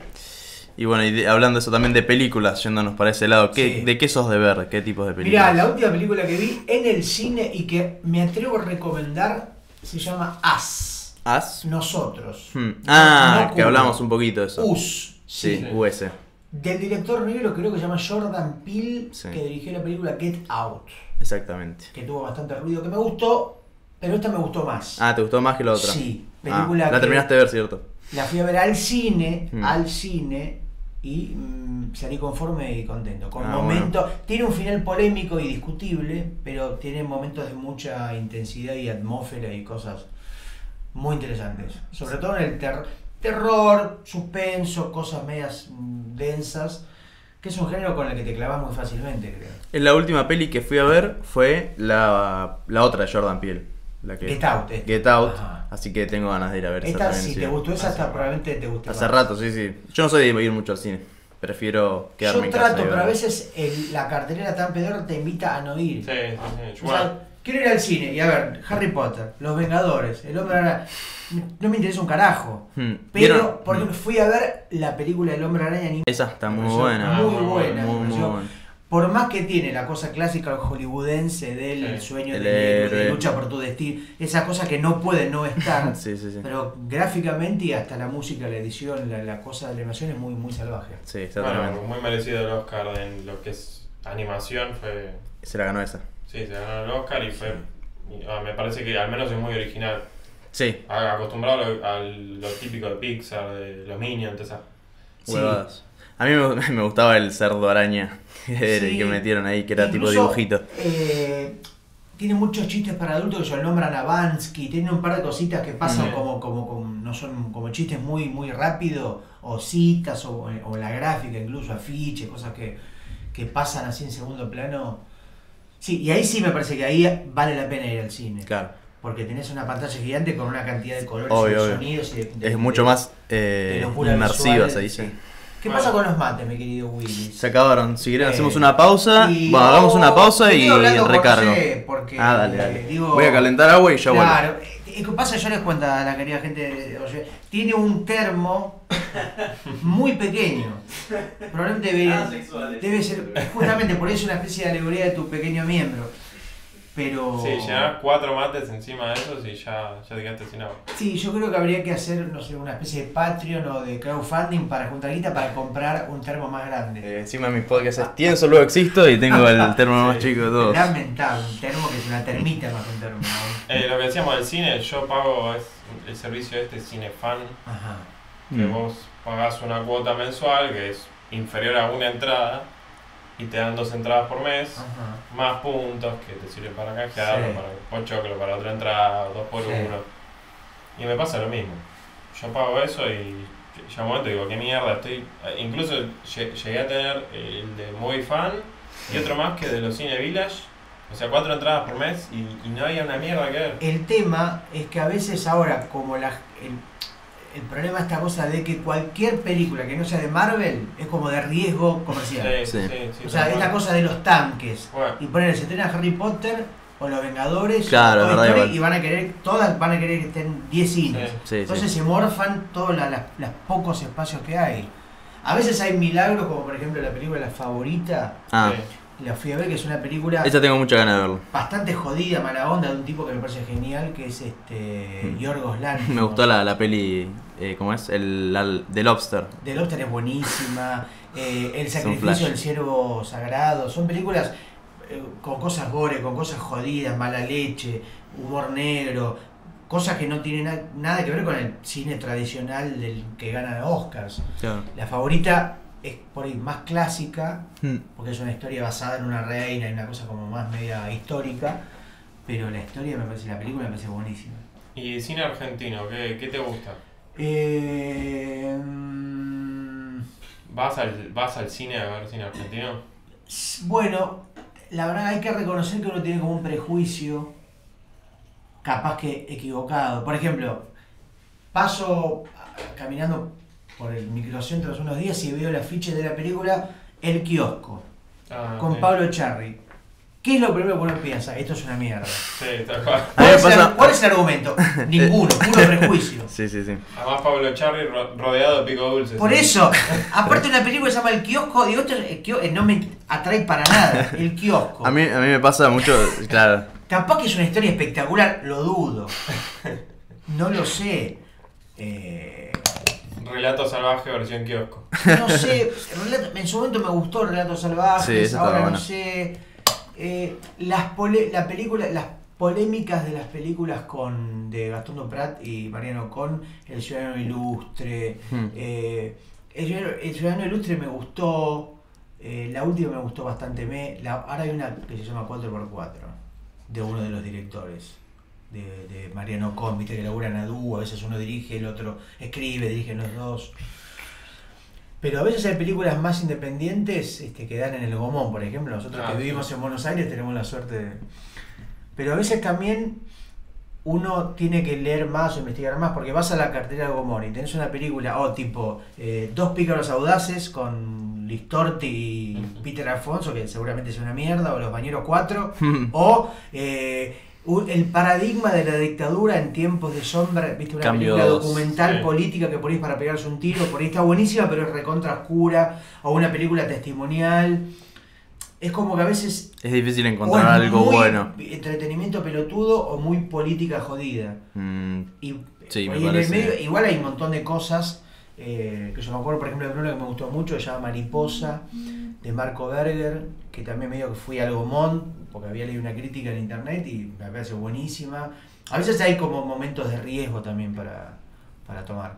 Y bueno, y de, hablando eso también de películas, yéndonos para ese lado, ¿qué, sí. ¿de qué sos de ver? ¿Qué tipos de películas? Mirá, la última película que vi en el cine y que me atrevo a recomendar... Se llama Us. ¿Us? Nosotros. Hmm. Ah, no, que hablamos un poquito de eso. Us. Sí, sí. U S. Del director negro, creo que se llama Jordan Peele, sí. que dirigió la película Get Out. Exactamente. Que tuvo bastante ruido, que me gustó, Pero esta me gustó más. Ah, ¿te gustó más que la otra? Sí. Película ah, la que terminaste de ver, ¿cierto? La fui a ver al cine, mm. al cine, y mmm, salí conforme y contento. Con ah, momentos, bueno. Tiene un final polémico y discutible, pero tiene momentos de mucha intensidad y atmósfera y cosas muy interesantes. Sobre todo en el ter terror, suspenso, cosas medias densas, que es un género con el que te clavas muy fácilmente, creo. En la última peli que fui a ver fue la, la otra de Jordan Peele. La que Get Out. Este. Get Out. Ajá. Así que tengo ganas de ir a ver esta, esa también. Si sí. te gustó esa, hasta probablemente te guste. Hace rato, sí, sí. Yo no soy de ir mucho al cine. Prefiero quedarme Yo en trato, casa pero a veces el, la cartelera tan pedorra te invita a no ir. Sí, sí, sí. O sea, quiero ir al cine y a ver Harry Potter, Los Vengadores, El Hombre Araña. No me interesa un carajo. Hmm. Pero porque fui a ver la película El Hombre Araña. Ni esa está muy buena. Muy buena. Muy, muy, muy buena. Por más que tiene la cosa clásica hollywoodense del sí. el sueño el de, héroe, de lucha por tu destino, esa cosa que no puede no estar, sí, sí, sí. pero gráficamente y hasta la música, la edición, la, la cosa de la animación es muy muy salvaje. Sí, está bueno, muy merecido el Oscar en lo que es animación. Fue... Se la ganó esa. Sí, se la ganó el Oscar y fue... Me parece que al menos es muy original. Sí. Acostumbrado a lo, a lo típico de Pixar, de los Minions, esas huevadas. Sí. A mí me, me gustaba el cerdo araña que, sí, que metieron ahí, que era incluso, tipo dibujito. Eh, tiene muchos chistes para adultos que se nombran a Bansky, tiene un par de cositas que pasan mm. como, como, como, no son, como chistes muy, muy rápido, o citas, o, o la gráfica, incluso afiches, cosas que, que pasan así en segundo plano. Sí, y ahí sí me parece que ahí vale la pena ir al cine. Claro. Porque tenés una pantalla gigante con una cantidad de colores obvio, y obvio. sonidos. De, de, es mucho de, más eh, inmersiva, se dice. ¿Qué bueno. pasa con los mates, mi querido Willy? Se acabaron. Si quieren, eh, hacemos una pausa. Y... Bueno, hagamos una pausa y recargo. José, porque, ah, dale, dale. Digo, voy a calentar agua y ya vuelvo. Claro. Es que pasa, yo les cuento a la querida gente. Oye, tiene un termo muy pequeño. Probablemente debe, debe ser... Justamente por eso es una especie de alegoría de tu pequeño miembro. Pero... Sí, llenás cuatro mates encima de esos y ya, ya te quedaste sin agua. Sí, yo creo que habría que hacer, no sé, una especie de Patreon o de crowdfunding para juntar guita para comprar un termo más grande. Eh, encima de mis podcasts es tienso, luego existo y tengo el termo sí. más chico de todos. Lamentable, un termo que es una termita más que un termo. Eh, lo que decíamos del cine, yo pago es el servicio este Cinefan, Ajá. que mm. vos pagás una cuota mensual que es inferior a una entrada. Y te dan dos entradas por mes, Ajá. más puntos que te sirven para canjearlo, sí. para pochoclo, para otra entrada, dos por sí. uno. Y me pasa lo mismo. Yo pago eso y ya un momento digo, qué mierda, estoy... Incluso llegué a tener el de Movie Fan y otro más que de los Cine Village. O sea, cuatro entradas por mes y, y no había una mierda que ver. El tema es que a veces ahora, como la... El... El problema es esta cosa de que cualquier película que no sea de Marvel es como de riesgo comercial. Sí, sí, sí, o sea, es la cosa de los tanques. Bueno. Y poner, se estrena Harry Potter o Los Vengadores claro, o Story, y van a querer, todas van a querer que estén diez cines. Sí, sí, Entonces sí. se morfan todos los la, la, pocos espacios que hay. A veces hay milagros, como por ejemplo la película La Favorita. Ah. La fui a ver, que es una película... Esta tengo mucha ganas de verlo. Bastante jodida, mala onda, de un tipo que me parece genial, que es este... Yorgos Lanthimos. Me gustó la, la peli... Eh, ¿Cómo es? El, la, The Lobster. The Lobster es buenísima. eh, El sacrificio del ciervo sagrado. Son películas eh, con cosas gore, con cosas jodidas, mala leche, humor negro. Cosas que no tienen na nada que ver con el cine tradicional del que gana Oscars. Claro. La Favorita... es por ahí más clásica, porque es una historia basada en una reina y una cosa como más media histórica, pero la historia me parece, la película me parece buenísima. ¿Y cine argentino? ¿Qué, qué te gusta? Eh... ¿Vas al, vas al cine a ver cine argentino? Bueno, la verdad hay que reconocer que uno tiene como un prejuicio capaz que equivocado. Por ejemplo, paso caminando por el microcentro hace unos días y veo el afiche de la película El Kiosco, ah, con sí. Pablo Charri. ¿Qué es lo primero que uno piensa? Esto es una mierda. Sí, está claro. ¿Cuál, pasa... ¿Cuál es el argumento? Ninguno, puro prejuicio. Sí, sí, sí. Además Pablo Charri rodeado de pico dulce. Por ¿sí? eso, aparte una película que se llama El Kiosco, digo, el kiosco, no me atrae para nada, El Kiosco. A mí, a mí me pasa mucho, claro. Tampoco es una historia espectacular, lo dudo. No lo sé. Eh... Relato salvaje versión kiosco. No sé, relato, en su momento me gustó Relato Salvaje, sí, ahora no buena. sé. Eh, las pole, la película, las polémicas de las películas con de Gastón Duprat y Mariano Cohn, El ciudadano ilustre, mm. eh, el, el ciudadano ilustre me gustó, eh, la última me gustó bastante, me, la, ahora hay una que se llama cuatro por cuatro, de uno de los directores, de, de Mariano Cohn, viste que laburan a dúo, a veces uno dirige, el otro escribe, dirigen los dos. Pero a veces hay películas más independientes este, que dan en el Gomón, por ejemplo. Nosotros ah, que vivimos en Buenos Aires tenemos la suerte de... Pero a veces también uno tiene que leer más o investigar más, porque vas a la cartera del Gomón y tenés una película, o oh, tipo, eh, Dos pícaros audaces con Listorti y Peter Alfonso, que seguramente es una mierda, o Los bañeros cuatro, o... Eh, el paradigma de la dictadura en tiempos de sombra, viste, una Cambio película dos, documental sí. política que por ahí es para pegarse un tiro, por ahí está buenísima, pero es recontra oscura, o una película testimonial. Es como que a veces... Es difícil encontrar algo bueno. Entretenimiento pelotudo o muy política jodida. Mm, y, sí, me parece. Medio, igual hay un montón de cosas, eh, que yo me acuerdo, por ejemplo, de una que me gustó mucho, que se llama Mariposa, de Marco Berger, que también medio que fui al Gomón, porque había leído una crítica en internet y me parece buenísima. A veces hay como momentos de riesgo también para, para tomar.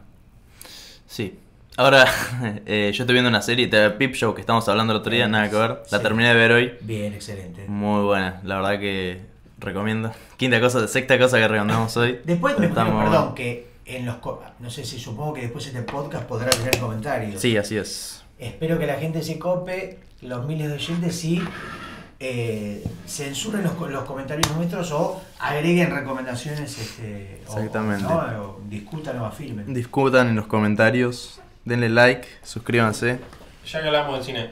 Sí. Ahora, eh, yo estoy viendo una serie, The Peep Show, que estamos hablando el otro día, nada que ver. La terminé de ver hoy. Bien, excelente. Muy buena, la verdad que recomiendo. Quinta cosa, sexta cosa que recomendamos hoy. Después me estamos... perdón, que en los... No sé si supongo que después este podcast podrá tener comentarios. Sí, así es. Espero que la gente se cope, los miles de oyentes, sí, eh, censuren los, los comentarios nuestros o agreguen recomendaciones. Este, Exactamente. O, ¿no? o discutan o afirmen. Discutan en los comentarios, denle like, suscríbanse. Ya que hablamos del cine,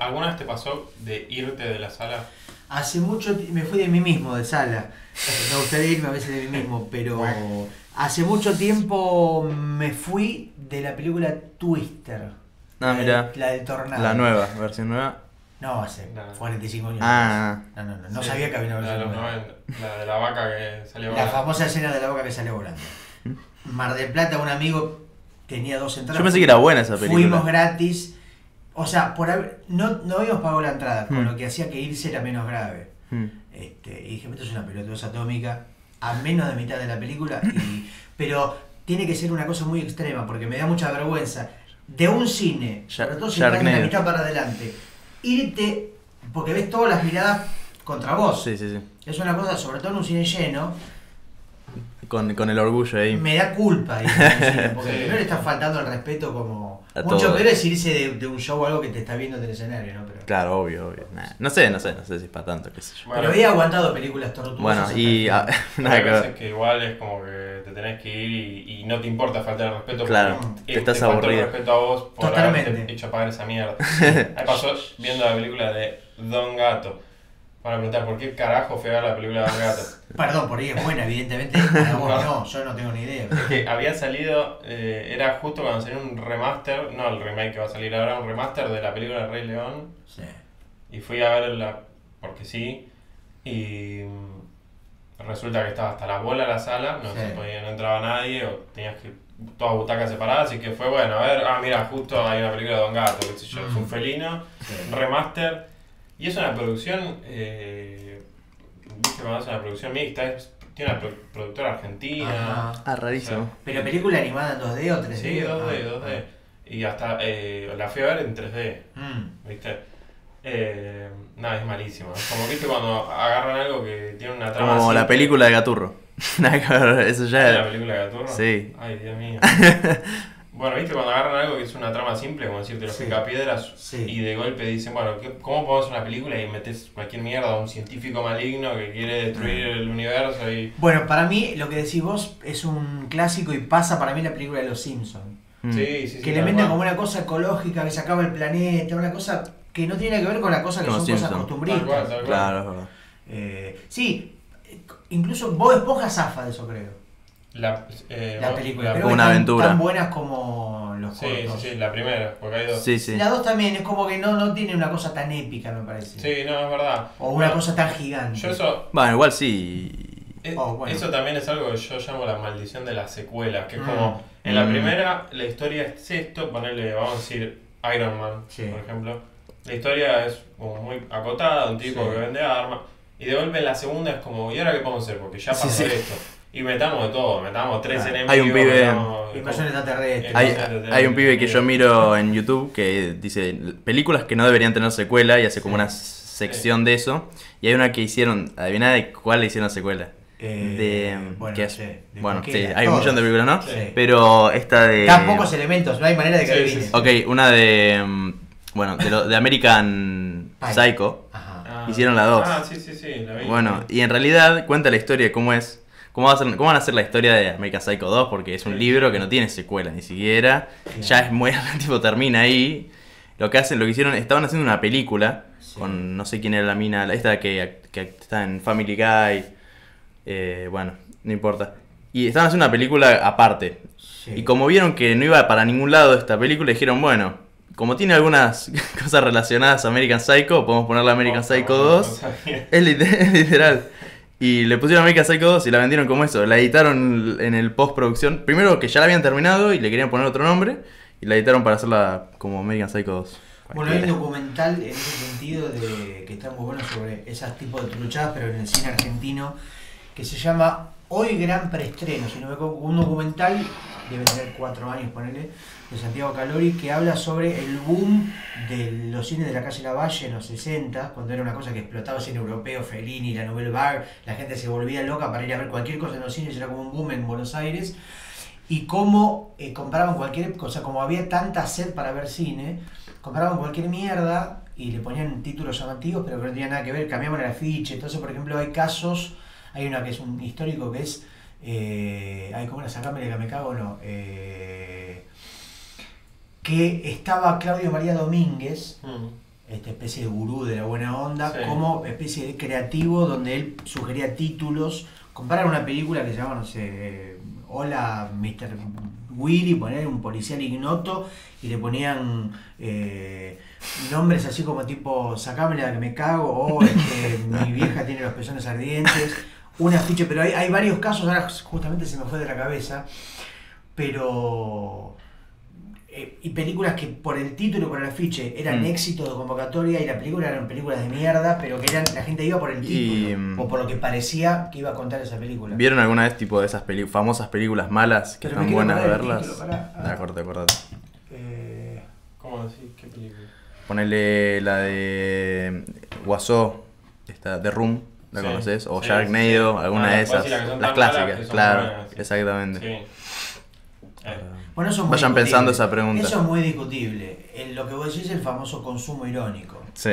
¿alguna vez te pasó de irte de la sala? Hace mucho me fui de mí mismo, de sala. Me gustaría irme a veces de mí mismo, pero... Bueno. Hace mucho tiempo me fui de la película Twister. Ah, mira. La del tornado. La nueva, versión nueva. No, hace cuarenta y cinco años. Ah. No, no, no. No sí, sabía que había una versión nueva. La de la vaca que salió volando. La famosa escena de la vaca que salió volando. Mar del Plata, un amigo tenía dos entradas. Yo pensé que era buena esa película. Fuimos gratis. O sea, por haber, no, no habíamos pagado la entrada, con hmm. lo que hacía que irse era menos grave. Hmm. Este, y dije, esto es una pelotuda atómica. A menos de mitad de la película. Y, pero tiene que ser una cosa muy extrema, porque me da mucha vergüenza. De un cine, sobre todo si estás en la mitad para adelante, irte, porque ves todas las miradas contra vos. Sí, sí, sí. Es una cosa, sobre todo en un cine lleno. Con, con el orgullo ahí. Me da culpa irte al cine, porque sí. no le está faltando el respeto como... A mucho todo. Peor es irse de, de un show o algo que te está viendo en el escenario, ¿no? Pero... Claro, obvio, obvio. Nah. No sé, no sé, no sé si es para tanto, qué sé yo. Bueno, pero había aguantado películas tortuosas. Bueno, y... A... Nada que ver. Que igual es como que te tenés que ir y, y no te importa faltar el respeto. Claro, te, te estás te aburrido. Te respeto a vos por Totalmente. haberte hecho pagar esa mierda. Ahí pasó viendo la película de Don Gato. Para preguntar, ¿por qué carajo fue a ver la película de Don Gato? Perdón, por ahí es buena, evidentemente. Para vos no, no, yo no tengo ni idea. Es que había salido, eh, era justo cuando salió un remaster, no el remake que va a salir ahora, un remaster de la película de Rey León. Sí. Y fui a verla porque sí. Y resulta que estaba hasta la bola la sala, no, sí. se podía, no entraba nadie, o tenías que todas butacas separadas, así que fue bueno, a ver, ah, mira, justo hay una película de Don Gato, qué sé yo, fue un felino, sí. remaster. Y es una producción, eh, ¿viste cuando es una producción mixta? Es, tiene una pro, productora argentina. Ajá. Ah, rarísimo. O sea, ¿pero película animada en dos D o tres D? Sí, dos D, dos D. Y hasta eh, la fui a ver en tres D, mm. ¿viste? Eh, Nada, es malísimo. Es como, ¿viste cuando agarran algo que tiene una trama Como así, la película de Gaturro. Eso ya es... ¿La película de Gaturro? Sí. Ay, Dios mío. Bueno, viste cuando agarran algo que es una trama simple, como decirte los sí. picapiedras, sí. y de golpe dicen, bueno, ¿cómo podemos hacer una película y metes cualquier mierda a un científico maligno que quiere destruir el universo? Y... Bueno, para mí, lo que decís vos es un clásico y pasa para mí la película de Los Simpsons. Mm. Sí, sí, sí. Que le meten como una cosa ecológica, que se acaba el planeta, una cosa que no tiene que ver con la cosa que como son Simpson. Cosas costumbristas. Tal cual, tal cual. Claro, claro. Eh, sí, incluso Bob Esponja zafa de eso, creo. La, eh, la película como una aventura tan buenas como los sí, cortos. Sí, sí, la primera, porque hay dos. Sí, sí. La dos también es como que no, no tiene una cosa tan épica, me parece. Sí, no, es verdad. O una bueno, cosa tan gigante. Yo eso, bueno, igual sí. Es, oh, bueno. Eso también es algo que yo llamo la maldición de las secuelas, que es mm. como en la mm. primera la historia es esto, ponerle, vamos a decir, Iron Man, sí. por ejemplo. La historia es como muy acotada, un tipo sí. que vende armas. Y de golpe en la segunda es como, ¿y ahora qué podemos hacer? Porque ya pasó sí, sí. esto. Y metamos de todo, metamos tres ah, enemigos. Hay un pibe. Metamos, invasión extraterrestre. Hay, hay un pibe que yo miro en YouTube que dice películas que no deberían tener secuela y hace como una sección sí. de eso. Y hay una que hicieron, adivina de cuál le hicieron secuela. De, bueno, que es, sí, de bueno sí, hay un millón de películas, ¿no? Sí. Pero esta de... Tan pocos elementos, no hay manera de que sí, adivines. Sí, sí. Ok, una de... Bueno, de, lo, de American Psycho. Ajá. Hicieron la dos. Ah, sí, sí, sí. La vi. Bueno, y en realidad cuenta la historia de cómo es... Cómo, va a ser, cómo van a hacer la historia de American Psycho dos, porque es un sí. libro que no tiene secuela ni siquiera. Sí. Ya es muy... tipo termina ahí. Lo que hacen, lo que hicieron... Estaban haciendo una película sí. con... No sé quién era la mina... Esta que, que está en Family Guy... Eh, bueno, no importa. Y estaban haciendo una película aparte. Sí. Y como vieron que no iba para ningún lado esta película, dijeron, bueno, como tiene algunas cosas relacionadas a American Psycho, podemos ponerle American oh, Psycho no, dos. No es, literal, es literal. Y le pusieron American Psycho dos y la vendieron como eso. La editaron en el postproducción. Primero que ya la habían terminado y le querían poner otro nombre. Y la editaron para hacerla como American Psycho dos. Bueno, hay un documental en ese sentido de que está muy bueno sobre esas tipos de truchadas, pero en el cine argentino, que se llama Hoy Gran Preestreno, si no me equivoco, un documental, debe tener cuatro años, ponele, de Santiago Calori, que habla sobre el boom de los cines de la calle Lavalle en los sesenta, cuando era una cosa que explotaba el cine europeo, Fellini, la Nouvelle Vague, la gente se volvía loca para ir a ver cualquier cosa en los cines, era como un boom en Buenos Aires, y cómo eh, compraban cualquier cosa, como había tanta sed para ver cine, compraban cualquier mierda y le ponían títulos llamativos, pero que no tenía nada que ver, cambiaban el afiche. Entonces, por ejemplo, hay casos... Hay una que es un histórico que es... Eh, ay, ¿cómo la sacame de que me cago? No. Eh, que estaba Claudio María Domínguez, mm. esta especie de gurú de la buena onda, sí. como especie de creativo donde él sugería títulos. Comparar una película que se llama, no sé, Hola, mister Willy, poner un policial ignoto y le ponían... Eh, nombres así como tipo, sacámela que me cago, o este, mi vieja tiene los pezones ardientes, un afiche, pero hay, hay varios casos, ahora justamente se me fue de la cabeza, pero... Eh, y películas que por el título, por el afiche, eran mm. éxitos de convocatoria y la película eran películas de mierda, pero que eran, la gente iba por el título, y, um, o por lo que parecía que iba a contar esa película. ¿Vieron alguna vez tipo de esas peli- famosas películas malas que pero están buenas de verlas? Ah, acordate, acordate. Eh, ¿Cómo decir? ¿Qué película? Ponele la de Guasó, esta The Room, ¿la sí, conoces? O sí, Sharknado, sí. alguna ah, de esas, la las clásicas, claro, buenas, sí. exactamente. Sí. Eh. Bueno, eso es muy Vayan discutible. pensando esa pregunta. Eso es muy discutible. El, lo que vos decís es el famoso consumo irónico. Sí.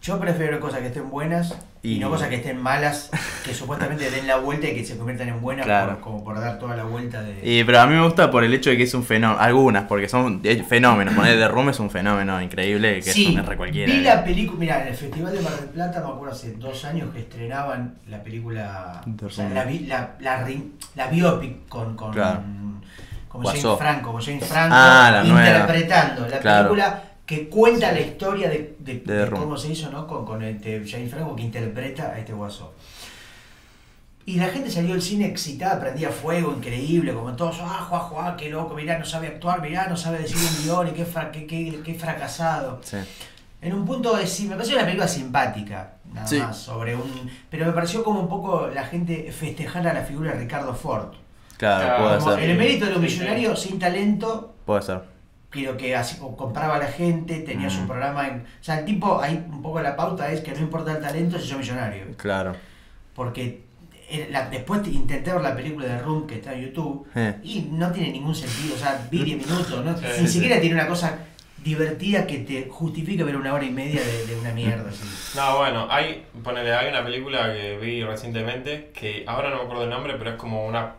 Yo prefiero cosas que estén buenas y, y no cosas que estén malas, que supuestamente den la vuelta y que se conviertan en buenas, claro. por, como por dar toda la vuelta de... Y, pero a mí me gusta por el hecho de que es un fenómeno, algunas, porque son fenómenos, poner The Room es un fenómeno increíble, que sí, es un cualquiera. Sí, vi la película, mirá, en el Festival de Mar del Plata, me acuerdo hace dos años que estrenaban la película, o sea, la, la, la, la, la biopic con... con claro. Como Guasó. James Franco, como James Franco, ah, la interpretando nueva. la película... Claro. que cuenta la historia de, de, de, de cómo se hizo, ¿no? Con, con este James Franco, que interpreta a este guaso. Y la gente salió del cine excitada, prendía fuego, increíble, como todos, ah, Juá, Juá, qué loco, mirá, no sabe actuar, mirá, no sabe decir un guión, y qué, fra- qué, qué, qué fracasado. Sí. En un punto, de, sí, me pareció una película simpática, nada sí. más, sobre un... Pero me pareció como un poco la gente festejar a la figura de Ricardo Ford. Claro, o sea, puede ser. El mérito de un millonario sin talento... Puede ser. Creo que así compraba a la gente, tenía mm. su programa en... O sea, el tipo, ahí un poco la pauta es que no importa el talento si yo millonario. Claro. Porque la, después intenté ver la película de Room que está en YouTube eh. y no tiene ningún sentido, o sea, vi diez minutos, ¿no? Sí, Ni sí, siquiera sí. tiene una cosa divertida que te justifique ver una hora y media de, de una mierda. Así. No, bueno, hay, ponele, hay una película que vi recientemente que ahora no me acuerdo el nombre, pero es como una...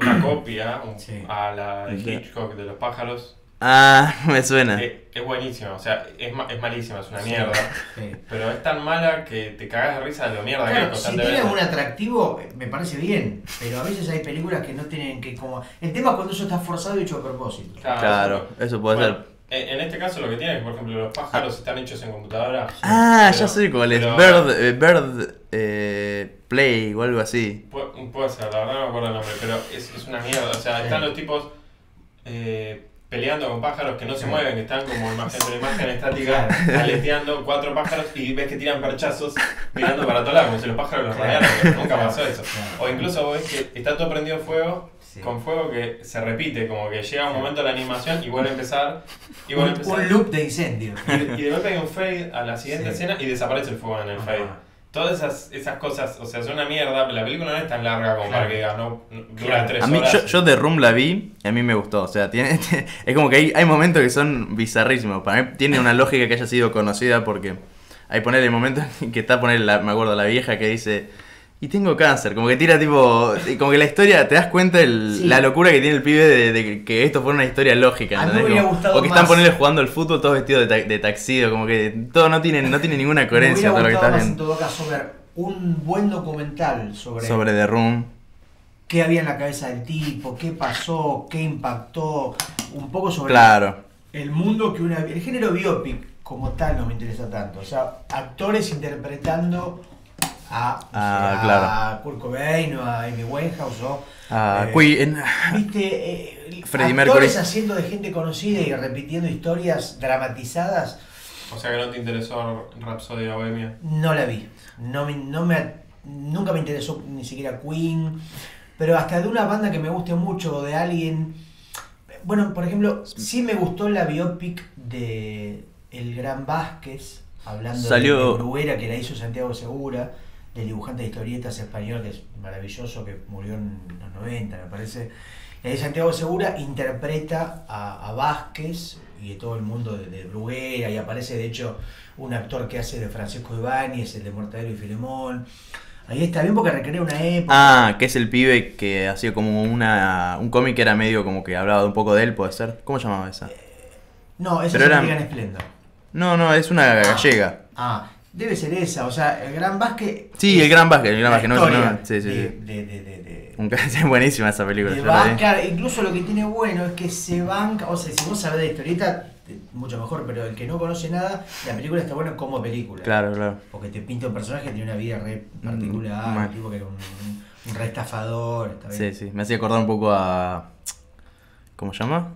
Una copia un, sí. a la de Hitchcock de los pájaros. Ah, me suena. Es, es buenísima, o sea, es, ma, es malísima, es una sí. mierda. Sí. Pero es tan mala que te cagás de risa de lo mierda claro, que es. Si tiene algún atractivo, me parece bien. Pero a veces hay películas que no tienen que como... El tema es cuando eso está forzado y hecho a propósito. Claro, claro eso puede bueno, ser. En este caso lo que tiene es que, por ejemplo, los pájaros ah. están hechos en computadora. Ah, pero, ya sé cuál es. Pero, Bird... Bird eh... Play o algo así. Pu- puede ser, la verdad no me acuerdo el nombre, pero es, es una mierda. O sea, están los tipos eh, peleando con pájaros que no se mueven, que están como imagen, una imagen estática, aleteando cuatro pájaros y ves que tiran perchazos mirando para todos lados, como si los pájaros los rodearan, pero nunca pasó eso. O incluso ves que está todo prendido fuego, sí. con fuego que se repite, como que llega un momento de la animación y vuelve a empezar. Y vuelve a empezar. Un loop de incendio. Y, y de golpe hay un fade a la siguiente sí. escena y desaparece el fuego en el fade. Ajá. Todas esas, esas cosas, o sea, es una mierda, la película no es tan larga como para que digas, no, dura tres horas. Yo, yo The Room la vi y a mí me gustó, o sea, tiene, tiene es como que hay, hay momentos que son bizarrísimos, para mí tiene una lógica que haya sido conocida porque hay poner el momento que está, poner la, me acuerdo, la vieja que dice... Y tengo cáncer, como que tira tipo... Como que la historia, te das cuenta el, sí. la locura que tiene el pibe de, de que esto fue una historia lógica. A mí me hubiera gustado más. O que están poniendo jugando al fútbol todos vestidos de, ta de taxido, como que todo no tiene, no tiene ninguna coherencia. Me hubiera gustado más en todo caso ver un buen documental sobre... Sobre The Room. Qué había en la cabeza del tipo, qué pasó, qué impactó, un poco sobre claro. el mundo que una... El género biopic como tal no me interesa tanto, o sea, actores interpretando... A, ah, sea, claro. a Kurt Cobain o a Amy Winehouse o ah, eh, Queen, en... ¿viste? Eh, Freddie Mercury haciendo de gente conocida y repitiendo historias dramatizadas. O sea que no te interesó Rapsodia Bohemia. No la vi, no me, no me, nunca me interesó ni siquiera Queen, pero hasta de una banda que me guste mucho o de alguien. Bueno, por ejemplo, sí me gustó la biopic de El Gran Vázquez, hablando Salió... de Bruguera, que la hizo Santiago Segura. El dibujante de historietas español que es maravilloso, que murió en los noventa, me parece. Y Santiago Segura interpreta a, a Vázquez y de todo el mundo de, de Bruguera, y aparece de hecho un actor que hace de Francisco Ibáñez, el de Mortadelo y Filemón. Ahí está bien porque recrea una época. Ah, que es el pibe que hacía como una un cómic que era medio como que hablaba un poco de él, puede ser. ¿Cómo llamaba esa? Eh, no, esa es era... American Splendor. No, no, es una gallega. Ah, ah. Debe ser esa, o sea, El Gran Vázquez... Sí, El Gran Vázquez, El Gran Vázquez, no, no, sí, sí, de, sí. De, de, de, de, es buenísima esa película. De Vázquez, incluso lo que tiene bueno es que se banca, o sea, si vos sabés de historieta, mucho mejor, pero el que no conoce nada, la película está buena como película. Claro, claro. Porque te pinta un personaje que tiene una vida re particular, mm, un tipo que era un, un re estafador, está bien. Sí, sí, me hacía acordar un poco a... ¿Cómo se llama?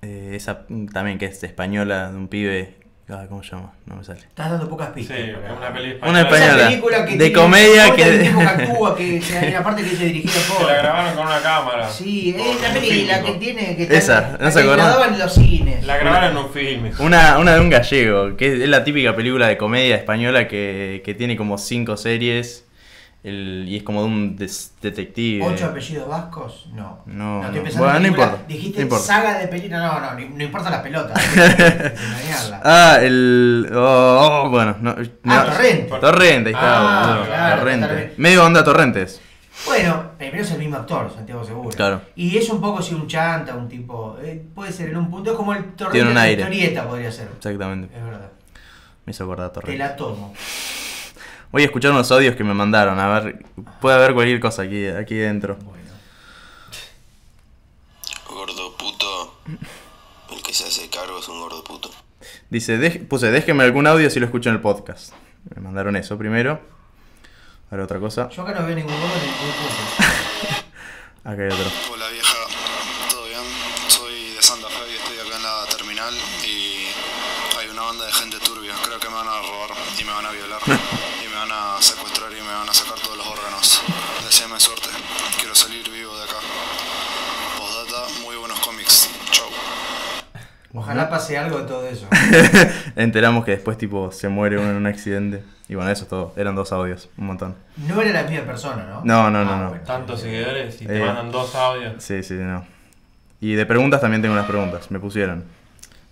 Eh, esa también que es española, de un pibe... ¿Cómo se llama? No me sale. Estás dando pocas pistas. Sí, una peli española. Una española. Película que de comedia que... De que actúa, que hay una parte que se dirigió por... Que la grabaron con una cámara. Sí, es la película que tiene... Que esa, no se acuerdan. La grababan en los cines. La grabaron en un film. Una, una de un gallego, que es la típica película de comedia española que, que tiene como cinco series. El, y es como de un des, detective. ¿Ocho apellidos vascos? No. No, no, no. Bueno, no importa. Dijiste no importa. Saga de películas. No, no, no, no importa las pelotas. Ah, el. Oh, oh, bueno. No, ah, no. Torrente. Torrente, ahí está. Ah, bueno, claro, Torrente. Medio onda Torrentes. Bueno, primero es el mismo actor, Santiago Segura. Claro. Y es un poco si un chanta, un tipo. Eh, puede ser en un punto. Es como el Torrente de historieta, podría ser. Exactamente. Es verdad. Me hizo acordar a Torrente. Te la tomo. Voy a escuchar unos audios que me mandaron, a ver, puede haber cualquier cosa aquí, aquí dentro. Bueno. Gordo puto, el que se hace cargo es un gordo puto. Dice, de, puse, déjeme algún audio si lo escucho en el podcast. Me mandaron eso primero. A ver, otra cosa. Yo acá no veo ningún gordo ni ningún puto. Acá hay otro. Hola vieja, ¿todo bien? Soy de Santa Fe y estoy acá en la terminal y hay una banda de gente turbia. Creo que me van a robar y me van a violar. Me van a secuestrar y me van a sacar todos los órganos. Deseame suerte. Quiero salir vivo de acá. Postdata, muy buenos cómics. Chau. Ojalá pase algo de todo eso. Enteramos que después tipo se muere uno en un accidente. Y bueno, eso es todo. Eran dos audios. Un montón. No era la misma persona, ¿no? No, no, no. Ah, no. Bueno. Tantos seguidores y te eh, mandan dos audios. Sí, sí, no. Y de preguntas también tengo unas preguntas. Me pusieron.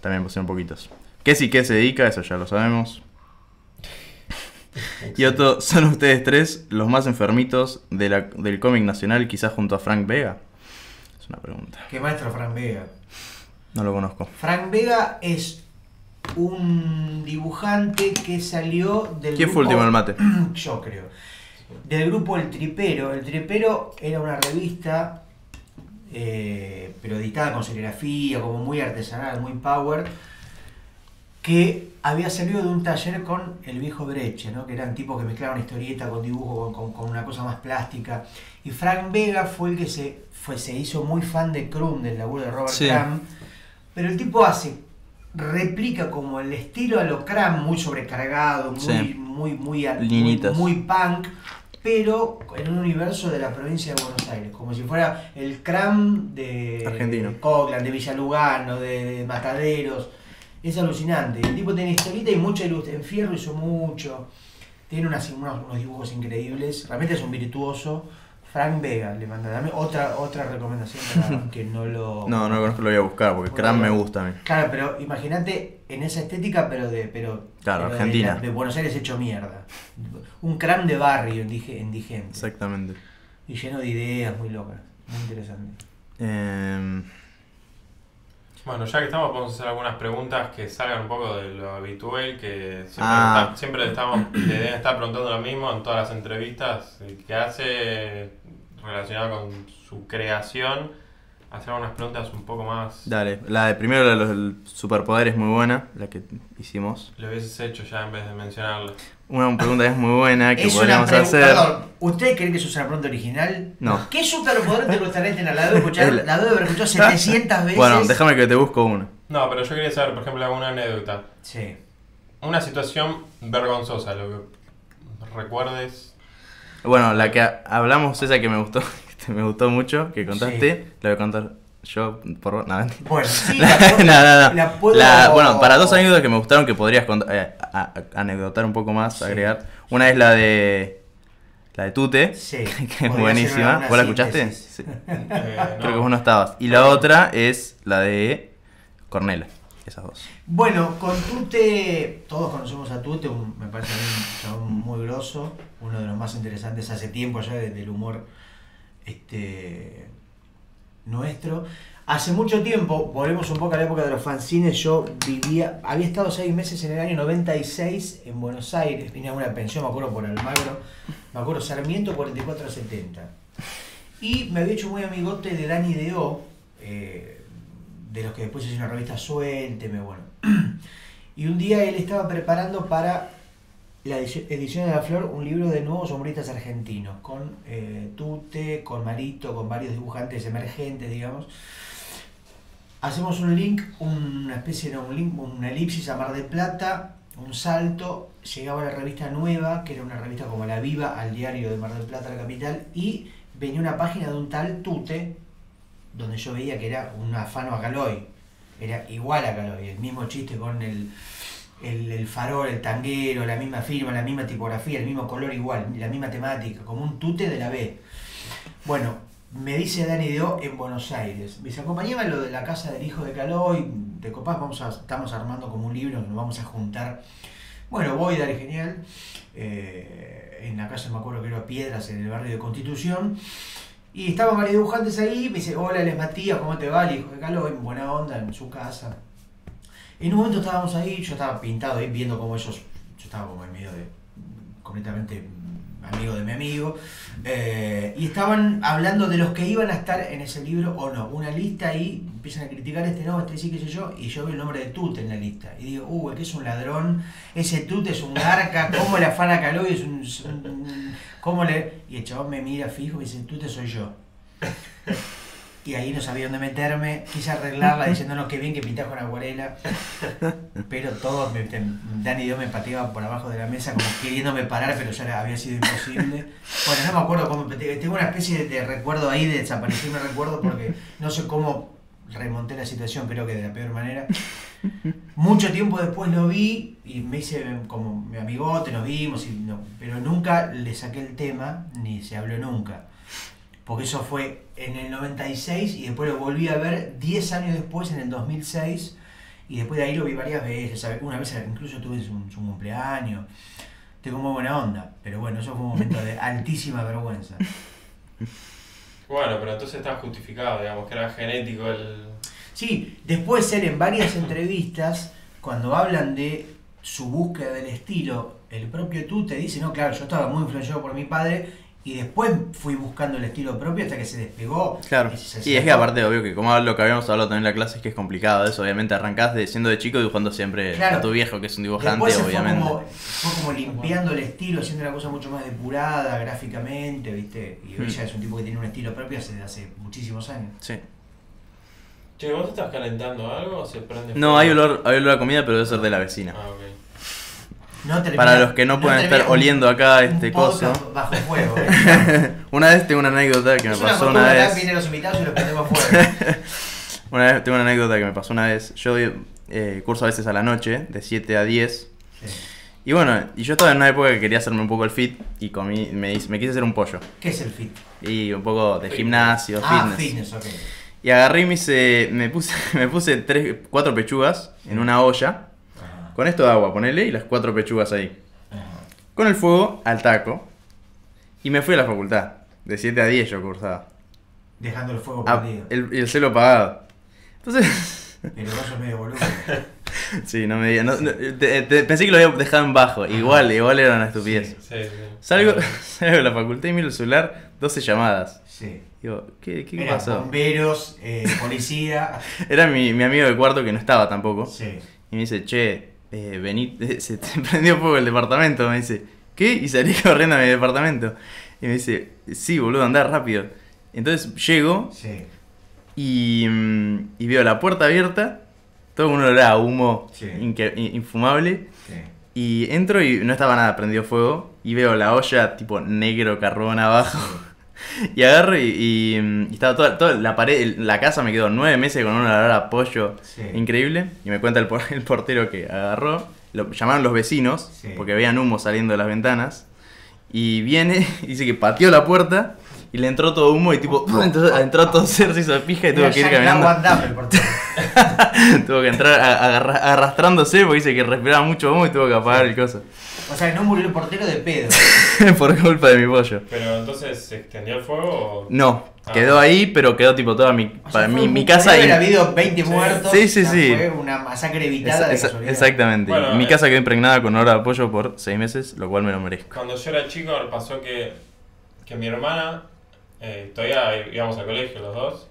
También pusieron poquitos. ¿Qué sí qué se dedica? Eso ya lo sabemos. Y otro, son ustedes tres los más enfermitos de la, del cómic nacional, quizás junto a Frank Vega. Es una pregunta. ¿Qué maestro Frank Vega? No lo conozco. Frank Vega es un dibujante que salió del... ¿Quién grupo, fue el último en el mate? Yo creo. Del grupo El Tripero. El Tripero era una revista, eh, pero editada con serigrafía, como muy artesanal, muy power, que había salido de un taller con el viejo Breche, ¿no? Que eran tipos que mezclaban historieta con dibujo, con, con una cosa más plástica. Y Frank Vega fue el que se, fue, se hizo muy fan de Krum, del laburo de Robert Crumb, sí. Pero el tipo hace, replica como el estilo a lo Cram, muy sobrecargado, muy, sí. muy, muy, muy, muy punk, pero en un universo de la provincia de Buenos Aires, como si fuera el Cram de Argentino. Coghlan, de Villa Lugano, de, de Mataderos. Es alucinante. El tipo tiene historieta y mucha luz. En Fierro hizo mucho. Tiene unas, unos, unos dibujos increíbles. Realmente es un virtuoso. Frank Vega, le mandan otra, otra recomendación para que no lo... No, no lo conozco, lo voy a buscar, porque Cram me gusta a mí. Claro, pero imagínate en esa estética, pero de... Pero, claro, pero Argentina. De, la, de Buenos Aires hecho mierda. Un Cram de barrio indigente. Exactamente. Y lleno de ideas muy locas. Muy interesante. Eh... Bueno, ya que estamos, podemos hacer algunas preguntas que salgan un poco de lo habitual, que siempre, ah. está, siempre estamos, le deben estar preguntando lo mismo en todas las entrevistas que hace relacionado con su creación. Hacer unas preguntas un poco más... Dale, la de primero, la de los superpoderes, muy buena, la que hicimos. Lo hubieses hecho ya en vez de mencionarla. Una pregunta que es muy buena, que podríamos hacer... Perdón, ¿ustedes creen que eso es una pregunta original? No. ¿Qué superpoder te gustaría tener? La debo escuchar, la debo haber escuchado setecientas veces. Bueno, déjame que te busco una. No, pero yo quería saber, por ejemplo, alguna anécdota. Sí. Una situación vergonzosa, lo que recuerdes. Bueno, la que hablamos, esa que me gustó... Me gustó mucho que contaste, sí. La voy a contar yo por... Nada, bueno, sí, la, la, puedo, la, no, la puedo... La, bueno, para dos anécdotas que me gustaron que podrías contar, eh, a, a, anecdotar un poco más, sí. Agregar. Una es la de... La de Tute, sí. Que es buenísima. ¿Vos la escuchaste? Sí. Eh, no. Creo que vos no estabas. Y la otra es la de Cornela. Esas dos. Bueno, con Tute, todos conocemos a Tute, un, me parece un chabón muy grosso, uno de los más interesantes hace tiempo ya del humor... Este, nuestro. Hace mucho tiempo, volvemos un poco a la época de los fanzines, yo vivía, había estado seis meses en el año noventa y seis en Buenos Aires, vine a una pensión, me acuerdo por Almagro, me acuerdo Sarmiento cuarenta y cuatro setenta. Y me había hecho muy amigote de Dani Deo, eh, de los que después hice una revista Suélteme, bueno. Y un día él estaba preparando para... la edición de La Flor, un libro de nuevos humoristas argentinos, con eh, Tute, con Marito, con varios dibujantes emergentes, digamos. Hacemos un link, una especie de un link, una elipsis a Mar del Plata, un salto, llegaba la revista Nueva, que era una revista como La Viva, al diario de Mar del Plata, la capital, y venía una página de un tal Tute, donde yo veía que era un afano a Caloi, era igual a Caloi, el mismo chiste con el... El, el farol, el tanguero, la misma firma, la misma tipografía, el mismo color igual, la misma temática, como un Tute de la B. Bueno, me dice Dani Deo en Buenos Aires, me dice, acompañame a lo de La Casa del Hijo de Caloi, de Copás, vamos a, estamos armando como un libro, nos vamos a juntar. Bueno, voy, dale, genial, eh, en la casa, me acuerdo que era Piedras, en el barrio de Constitución, y estaban varios dibujantes ahí, me dice, hola, él es Matías, ¿cómo te va? El Hijo de Caloi, buena onda, en su casa. En un momento estábamos ahí, yo estaba pintado ahí viendo cómo ellos, yo estaba como en medio de, completamente amigo de mi amigo, eh, y estaban hablando de los que iban a estar en ese libro o no, una lista ahí, empiezan a criticar este no, este sí, qué sé yo, y yo veo el nombre de Tute en la lista, y digo, uh, el que es un ladrón, ese Tute es un garca, cómo le afana Caloi, es un, un, cómo le... Y el chabón me mira fijo y dice, Tute soy yo. Y ahí no sabía dónde meterme, quise arreglarla diciéndonos que bien que pintás con acuarela, pero todos, me, Dani y yo me pateaban por abajo de la mesa como queriéndome parar, pero ya había sido imposible. Bueno, no me acuerdo cómo, tengo una especie de, de recuerdo ahí, de desaparecerme recuerdo, porque no sé cómo remonté la situación, creo que de la peor manera. Mucho tiempo después lo vi y me hice como mi amigote, nos vimos, y no, pero nunca le saqué el tema, ni se habló nunca. Porque eso fue en el noventa y seis y después lo volví a ver diez años después, en el dos mil seis. Y después de ahí lo vi varias veces, ¿sabes? Una vez incluso tuve su, su cumpleaños. Tengo muy buena onda, pero bueno, eso fue un momento de altísima vergüenza. Bueno, pero entonces estaba justificado, digamos, que era genético el... Sí, después él en varias entrevistas, cuando hablan de su búsqueda del estilo, el propio Tute dice, no, claro, yo estaba muy influenciado por mi padre... Y después fui buscando el estilo propio hasta que se despegó. Claro. Y, se y es que aparte, obvio, que como lo que habíamos hablado también en la clase es que es complicado eso. Obviamente arrancás de, siendo de chico dibujando siempre claro. A tu viejo, que es un dibujante, después obviamente. Fue como, fue como limpiando el estilo, haciendo una cosa mucho más depurada gráficamente, ¿viste? Y ella mm. es un tipo que tiene un estilo propio hace, hace muchísimos años. Sí. Che, ¿vos estás calentando algo o se prende? No, hay olor, hay olor a comida, pero debe ser de la vecina. Ah, ok. No termina, para los que no, no pueden estar un, oliendo acá este coso. Bajo fuego. ¿Eh? Una vez tengo una anécdota que es me pasó una, una vez. Vienen los invitados y los prendemos fuego. Una vez tengo una anécdota que me pasó una vez. Yo eh, curso a veces a la noche, de siete a diez. Sí. Y bueno, y yo estaba en una época que quería hacerme un poco el fit y comí, me, me quise hacer un pollo. ¿Qué es el fit? Y un poco de fit. Gimnasio, ah, fitness. fitness okay. Y agarré y me, hice, me puse, me puse tres, cuatro pechugas en una olla. Con esto de agua, ponele, y las cuatro pechugas ahí. Ajá. Con el fuego al taco. Y me fui a la facultad. De siete a diez yo cursaba. Dejando el fuego ah, prendido. Y el, el celo apagado. Entonces... Pero vos sos medio boludo. Sí, no me digas. No, no, te, te, pensé que lo había dejado en bajo. Ajá. Igual, igual era una estupidez. Sí, sí, sí. Salgo, salgo de la facultad y miro el celular, doce llamadas. Sí. Digo, ¿qué, qué Eran pasó? Bomberos, eh, policía. Era mi, mi amigo de cuarto que no estaba tampoco. Sí. Y me dice, che... Eh, vení, eh, se te prendió fuego el departamento. Me dice, ¿qué? Y salí corriendo a mi departamento. Y me dice, sí, boludo, andá rápido. Entonces llego sí. y, y veo la puerta abierta, todo un olor a humo sí. infumable. Sí. Y entro y no estaba nada prendido fuego. Y veo la olla tipo negro carbón abajo. Sí. Y agarro y, y, y estaba toda, toda la pared, la casa me quedó nueve meses con un olor a pollo sí. increíble. Y me cuenta el, por, el portero que agarró, lo llamaron los vecinos sí. porque veían humo saliendo de las ventanas. Y viene, dice que pateó la puerta y le entró todo humo y tipo, entonces entró todo cerdo, se hizo pija y tuvo que ir caminando. Tuvo que entrar agarra, arrastrándose porque dice que respiraba mucho humo y tuvo que apagar sí. el coso. O sea, que no murió el portero de pedo. Por culpa de mi pollo. Pero entonces, ¿se extendió el fuego o...? No, ah. quedó ahí, pero quedó tipo toda mi, o sea, para mi, mi casa... Haber habido veinte sí. muertos. Sí, sí, sí. Fue una masacre evitada esa, esa, de exactamente. Bueno, mi eh, casa quedó impregnada con olor a pollo por seis meses, lo cual me lo merezco. Cuando yo era chico pasó que, que mi hermana... Eh, todavía íbamos al colegio los dos.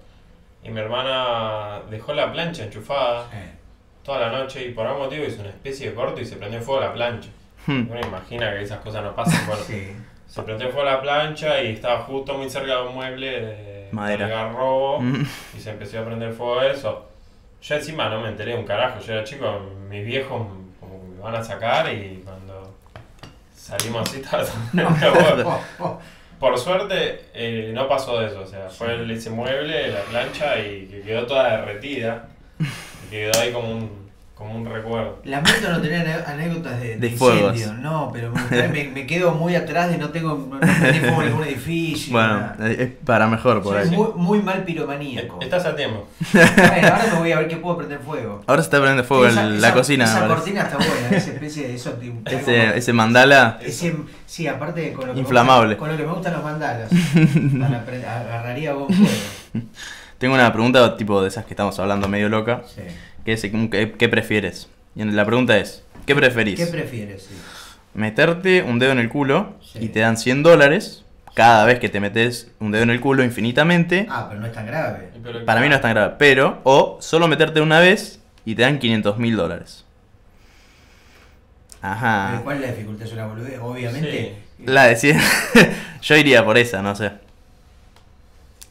Y mi hermana dejó la plancha enchufada eh. toda la noche. Y por algún motivo hizo una especie de corto y se prendió fuego la plancha. Uno imagina que esas cosas no pasan. Bueno, sí. se prendió fuego la plancha y estaba justo muy cerca de un mueble de madera, de garrobo, mm. y se empezó a prender fuego a eso. Yo encima no me enteré un carajo, yo era chico, mis viejos como me van a sacar y cuando salimos así estaba no. oh, por suerte eh, no pasó de eso, o sea, fue el, ese mueble, la plancha y que quedó toda derretida, y quedó ahí como un... como un recuerdo. Lamento no tener anécdotas de, de, de incendio, no, pero me, me quedo muy atrás de no tengo no tengo ningún edificio. Bueno, nada. Es para mejor por sí, ahí. Muy, muy mal piromaníaco. Estás a tiempo. Bueno, ahora me voy a ver qué puedo prender fuego. Ahora se está prendiendo fuego esa, en la esa, cocina. Esa cortina está buena, esa especie de eso. Tipo, ese, como, ese mandala. Ese, sí, aparte con lo que inflamable. Me gusta, con lo que me gustan los mandalas. Para, agarraría vos fuego. Tengo una pregunta tipo de esas que estamos hablando medio loca. Sí. ¿Qué, es, qué, ¿Qué prefieres? Y la pregunta es, ¿qué preferís? ¿Qué prefieres? Sí. Meterte un dedo en el culo sí. y te dan cien dólares cada vez que te metes un dedo en el culo infinitamente. Ah, pero no es tan grave. Pero, Para mí no es tan grave, pero... O solo meterte una vez y te dan quinientos mil dólares. Ajá. Pero ¿cuál es la dificultad? ¿Es una boludez? Obviamente. Sí. La de cien. Yo iría por esa, no sé.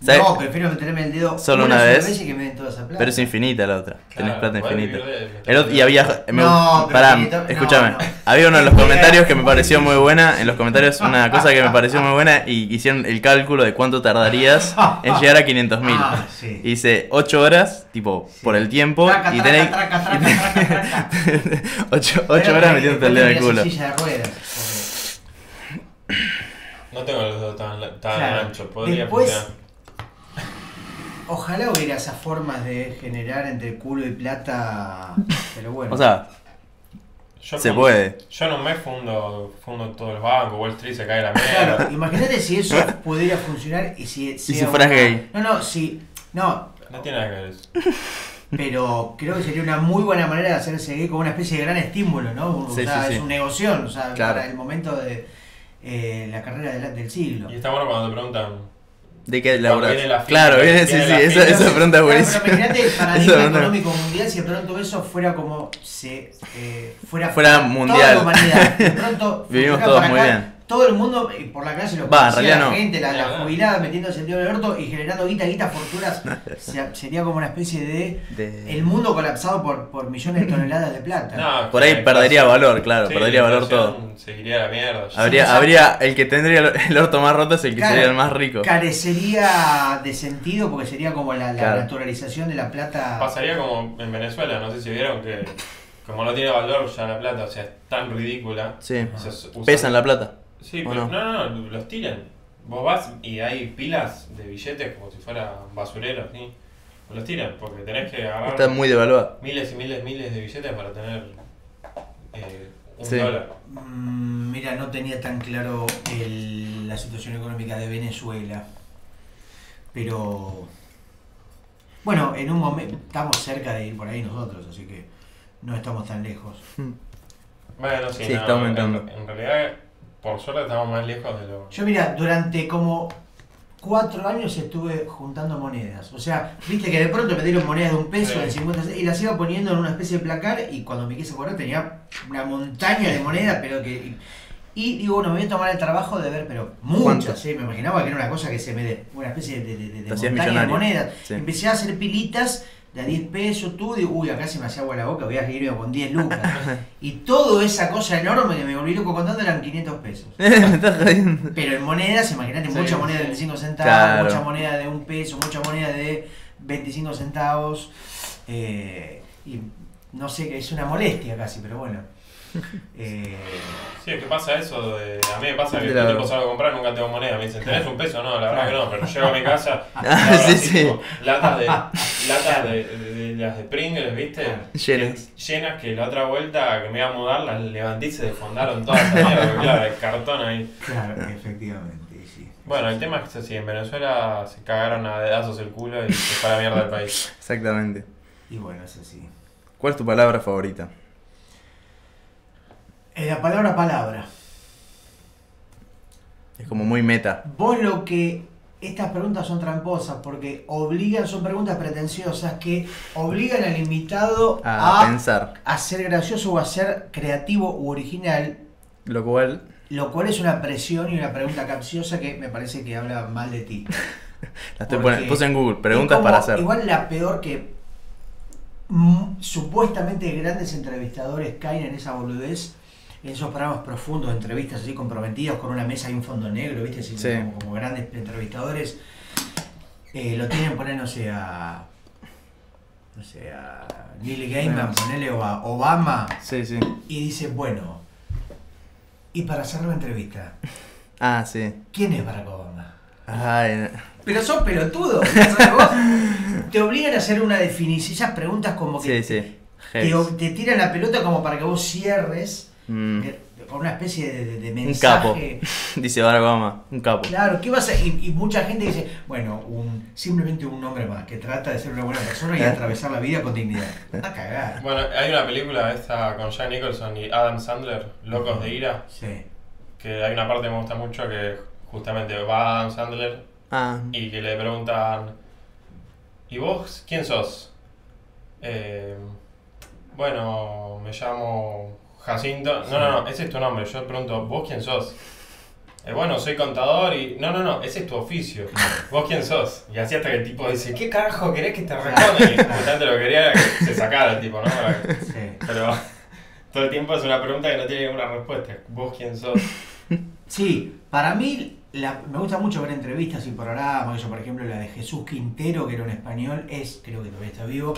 ¿Sabes? No, prefiero meterme el dedo solo una, una vez, vez y que me den toda esa plata. Pero es infinita la otra. Claro, tenés plata infinita. El otro, y había... Me, no, pará, escúchame. No, no. Había uno de los comentarios que me pareció muy buena. En los comentarios una cosa que me pareció muy buena y hicieron el cálculo de cuánto tardarías en llegar a quinientos mil. Ah, sí. Hice ocho horas, tipo, sí. por el tiempo. Traca, y tenés... ocho horas metiéndote el dedo en el culo. No tengo los dedos tan, tan claro. anchos. Podría funcionar. Ojalá hubiera esas formas de generar entre culo y plata, pero bueno. O sea, yo se fundo, puede. Yo en un mes fundo, fundo todo el banco, Wall Street se cae la mierda. Claro, imagínate si eso pudiera funcionar y si... si, ¿Y si fueras una... gay? No, no, si... No, no tiene nada que ver eso. Pero creo que sería una muy buena manera de hacerse gay como una especie de gran estímulo, ¿no? O sí, sea, sí, es sí. un negocio, o sea, claro. para el momento de eh, la carrera de la, del siglo. Y está bueno cuando te preguntan... de qué laburás. Claro, viene, sí, sí, esa, esa pregunta es buenísima. Pero imagínate el paradigma económico mundial si de pronto eso fuera como se eh, fuera, fuera mundial. Toda la humanidad. De pronto vivimos todos muy bien. todo el mundo por la calle lo conocía, la no. gente, la, la jubilada metiéndose el dedo en el orto y generando guita, guita, fortunas. Se, sería como una especie de, de... el mundo colapsado por, por millones de toneladas de plata. No, por ahí perdería valor, claro, sí, perdería valor todo. Seguiría la mierda. Habría, habría, el que tendría el orto más roto es el que Care, sería el más rico. Carecería de sentido porque sería como la, la claro. naturalización de la plata. Pasaría como en Venezuela, no sé si vieron que como no tiene valor ya la plata, o sea, es tan ridícula. Sí, o sea, pesan la plata. Sí, pero no? no, no, los tiran. Vos vas y hay pilas de billetes como si fuera basureros, ¿sí? Los tiran porque tenés que agarrar. Está muy devaluado. Miles y miles, miles de billetes para tener eh, un sí. dólar. Mm, mira, no tenía tan claro el, la situación económica de Venezuela. Pero bueno, en un momento estamos cerca de ir por ahí nosotros, así que no estamos tan lejos. Bueno, sí, sí no, está aumentando. En, en realidad. Por suerte estamos más lejos de lo... Yo mira, durante como cuatro años estuve juntando monedas. O sea, viste que de pronto me dieron monedas de un peso, sí. de cincuenta y las iba poniendo en una especie de placar y cuando me quise acordar tenía una montaña de monedas, pero que... Y digo, bueno, me voy a tomar el trabajo de ver, pero muchas, ¿sí? Me imaginaba que era una cosa que se me dé una especie de, de, de, de montaña millonario. de monedas. Sí. Empecé a hacer pilitas... de diez pesos, tú, digo, uy, acá se me hacía agua la boca, voy a seguirme con diez lucas. Y toda esa cosa enorme que me volví loco contando eran quinientos pesos. Pero en monedas, imagínate, sí, mucha moneda de veinticinco centavos, claro. mucha moneda de un peso, mucha moneda de veinticinco centavos. Eh, y no sé, que es una molestia casi, pero bueno. Eh, sí, es que pasa eso. De, a mí me pasa que yo te paso a comprar, nunca tengo moneda. Me dicen, ¿tenés un peso? No, la verdad que no, pero llego a mi casa. Ah, sí, sí. Latas de, latas de, de, de, de las de Pringles, ¿viste? Llenas. Llenas que la otra vuelta que me iba a mudar las levanté y se desfondaron todas esa mierda, claro, el cartón ahí. Claro, efectivamente. Bueno, el tema es que si en Venezuela se cagaron a dedazos el culo y se fue a la mierda del país. Exactamente. Y bueno, es así. ¿Cuál es tu palabra favorita? La palabra palabra. Es como muy meta. Vos lo que... Estas preguntas son tramposas porque obligan... Son preguntas pretenciosas que obligan al invitado a... A pensar. A ser gracioso o a ser creativo u original. Lo cual... Lo cual es una presión y una pregunta capciosa que me parece que habla mal de ti. La estoy poniendo, puse en Google. Preguntas como, para hacer. Igual la peor que... Mm, supuestamente grandes entrevistadores caen en esa boludez... En esos programas profundos, entrevistas así comprometidas con una mesa y un fondo negro, ¿viste? Sí, sí. Como, como grandes entrevistadores, eh, lo tienen poner, no sé, a. No sé, a Neil Gaiman, ponele, o a Obama. Sí, sí. Y dice, bueno, y para hacer la entrevista. Ah, sí. ¿Quién es Barack Obama? Ay, no. Pero sos pelotudo. Vos te obligan a hacer una definición, esas preguntas como que. Sí, sí. Te, te tiran la pelota como para que vos cierres. Con una especie de, de, de mensaje. Un capo, dice Barack Obama, un capo. Claro, ¿qué vas a...? Y, y mucha gente dice, bueno, un, simplemente un hombre más que trata de ser una buena persona y ¿Eh? atravesar la vida con dignidad. A cagar. Bueno, hay una película esta con Jack Nicholson y Adam Sandler, Locos de Ira. Sí. Que hay una parte que me gusta mucho que justamente va Adam Sandler ah. y que le preguntan, ¿y vos quién sos? Eh, bueno, me llamo... Jacinto, no, no, no, ese es tu nombre. Yo pregunto, ¿vos quién sos? Eh, bueno, soy contador y... No, no, no, ese es tu oficio. ¿Vos quién sos? Y así hasta que el tipo dice, ¿qué carajo querés que te responda? Y justamente lo que quería era que se sacara el tipo, ¿no? Sí. Pero todo el tiempo es una pregunta que no tiene ninguna respuesta. ¿Vos quién sos? Sí, para mí la, me gusta mucho ver entrevistas y programas. Yo, por ejemplo, la de Jesús Quintero, que era un español, es, creo que todavía está vivo,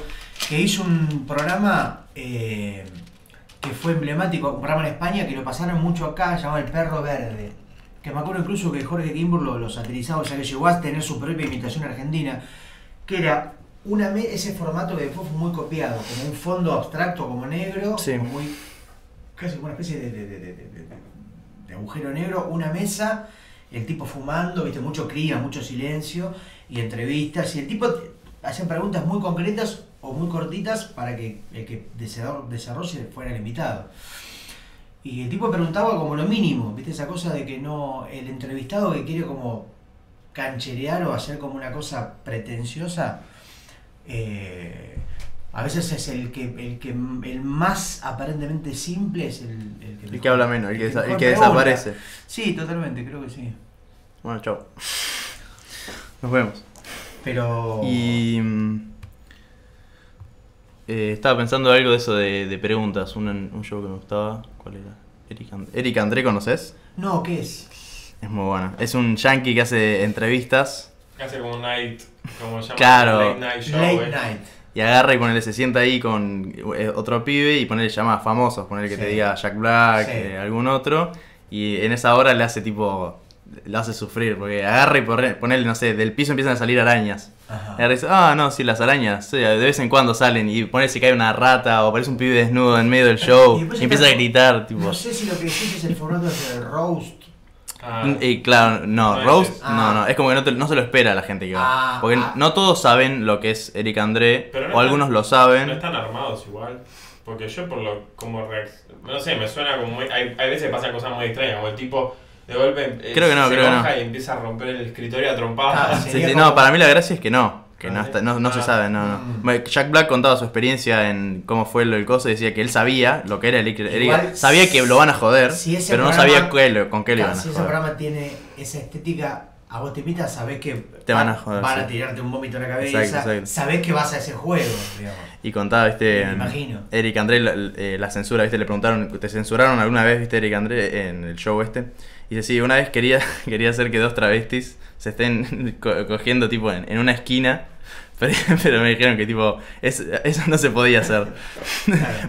que hizo un programa... Eh, que fue emblemático, un programa en España que lo pasaron mucho acá, llamado El Perro Verde, que me acuerdo incluso que Jorge Kimbur lo, lo satirizaba, o sea que llegó a tener su propia imitación argentina, que era una ese formato que después fue muy copiado, como un fondo abstracto, como negro, sí. como muy, casi como una especie de, de, de, de, de, de agujero negro, una mesa, el tipo fumando, viste, mucho clima, mucho silencio, y entrevistas, y el tipo hacía preguntas muy concretas, o muy cortitas para que el que desarrolle fuera el invitado. Y el tipo preguntaba como lo mínimo, ¿viste? Esa cosa de que no el entrevistado que quiere como cancherear o hacer como una cosa pretenciosa, eh, a veces es el que el que el más aparentemente simple es el, el, que, el que habla menos, el, el que, desa el que desaparece. Onda. Sí, totalmente, creo que sí. Bueno, chao. Nos vemos. Pero... Y... Eh, estaba pensando algo de eso de, de preguntas. Un, un show que me gustaba. ¿Cuál era? Eric, And Eric André, ¿conoces? No, ¿qué es? Es muy bueno. Es un yankee que hace entrevistas. Hace como night, como llaman, claro, late night show. Late night. Y agarra y ponele, se sienta ahí con otro pibe y ponele, llama a famosos, ponele que sí. te diga Jack Black, sí. eh, algún otro. Y en esa hora le hace tipo, lo hace sufrir, porque agarra y ponele, no sé, del piso empiezan a salir arañas. Ajá. Y agarra y dice, ah, no, sí, las arañas, sí, de vez en cuando salen. Y ponele, se cae una rata o aparece un pibe desnudo en medio del show. Y, y empieza a gritar, tipo. No sé si lo que decís es el formato del roast. Ah, y claro, no, no roast, ah, no, no, es como que no, te, no se lo espera a la gente que va. Ah, porque ah, no todos saben lo que es Eric André, pero no o están, algunos lo saben. No están armados igual, porque yo por lo, como, no sé, me suena como, muy, hay, hay veces que pasan cosas muy extrañas, como el tipo de golpe eh, creo que no, se creo baja que no. y empieza a romper el escritorio a trompadas. Ah, sí, sí, como... No, para mí la gracia es que no, que ah, no, está, no, no ah, se sabe, no, no. Mm. Jack Black contaba su experiencia en cómo fue el coso y decía que él sabía lo que era el Eric, sabía que lo van a joder, si pero programa, no sabía qué, con qué le iban a joder. Si ese programa tiene esa estética, a vos te invitas, sabés que te van a, joder, van a tirarte sí. un vómito en la cabeza, exacto, exacto. sabés que vas a ese juego, digamos. Y contaba, viste, imagino. Eric André, la, eh, la censura, viste, le preguntaron, ¿te censuraron alguna vez, viste, Eric André, en el show este? Y dice, sí, una vez quería, quería hacer que dos travestis se estén co cogiendo tipo en, en una esquina, pero, pero me dijeron que tipo es, eso no se podía hacer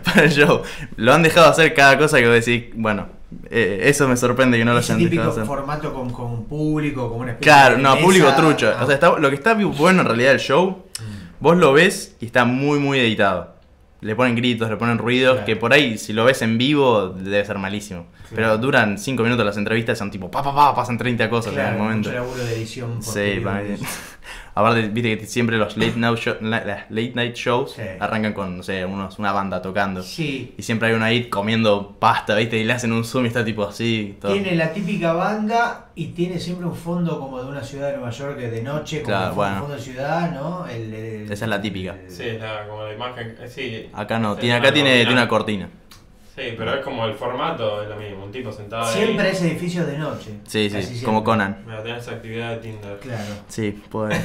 para el show. Lo han dejado hacer cada cosa que vos decís, bueno, eh, eso me sorprende que no lo hayan dejado hacer. Es típico formato con, con público, como una especie claro, de no, mesa. Público trucho. Ah. O sea, está, lo que está bueno en realidad el show, mm. vos lo ves y está muy muy editado. Le ponen gritos, le ponen ruidos, claro. que por ahí, si lo ves en vivo, debe ser malísimo. Sí. Pero duran cinco minutos las entrevistas, son tipo, pa, pa, pa, pasan treinta cosas claro, en el momento. Mucho laburo de edición. Sí, para mí. Aparte, viste que siempre los late night, show, la, late night shows sí. arrancan con, no sé, unos, una banda tocando. Sí. Y siempre hay uno ahí comiendo pasta, viste, y le hacen un zoom y está tipo así. Todo. Tiene la típica banda y tiene siempre un fondo como de una ciudad de Nueva York de noche, como claro, un bueno. fondo de ciudad, ¿no? El, el, Esa es la típica. El, sí, la, como la imagen, sí. Acá no, tiene, acá tiene, tiene una cortina. Sí, pero es como el formato, es lo mismo, un tipo sentado siempre ahí. Es edificio de noche. Sí, sí, siempre. Como Conan. Mira, tenés actividad de Tinder. Claro. Sí, pues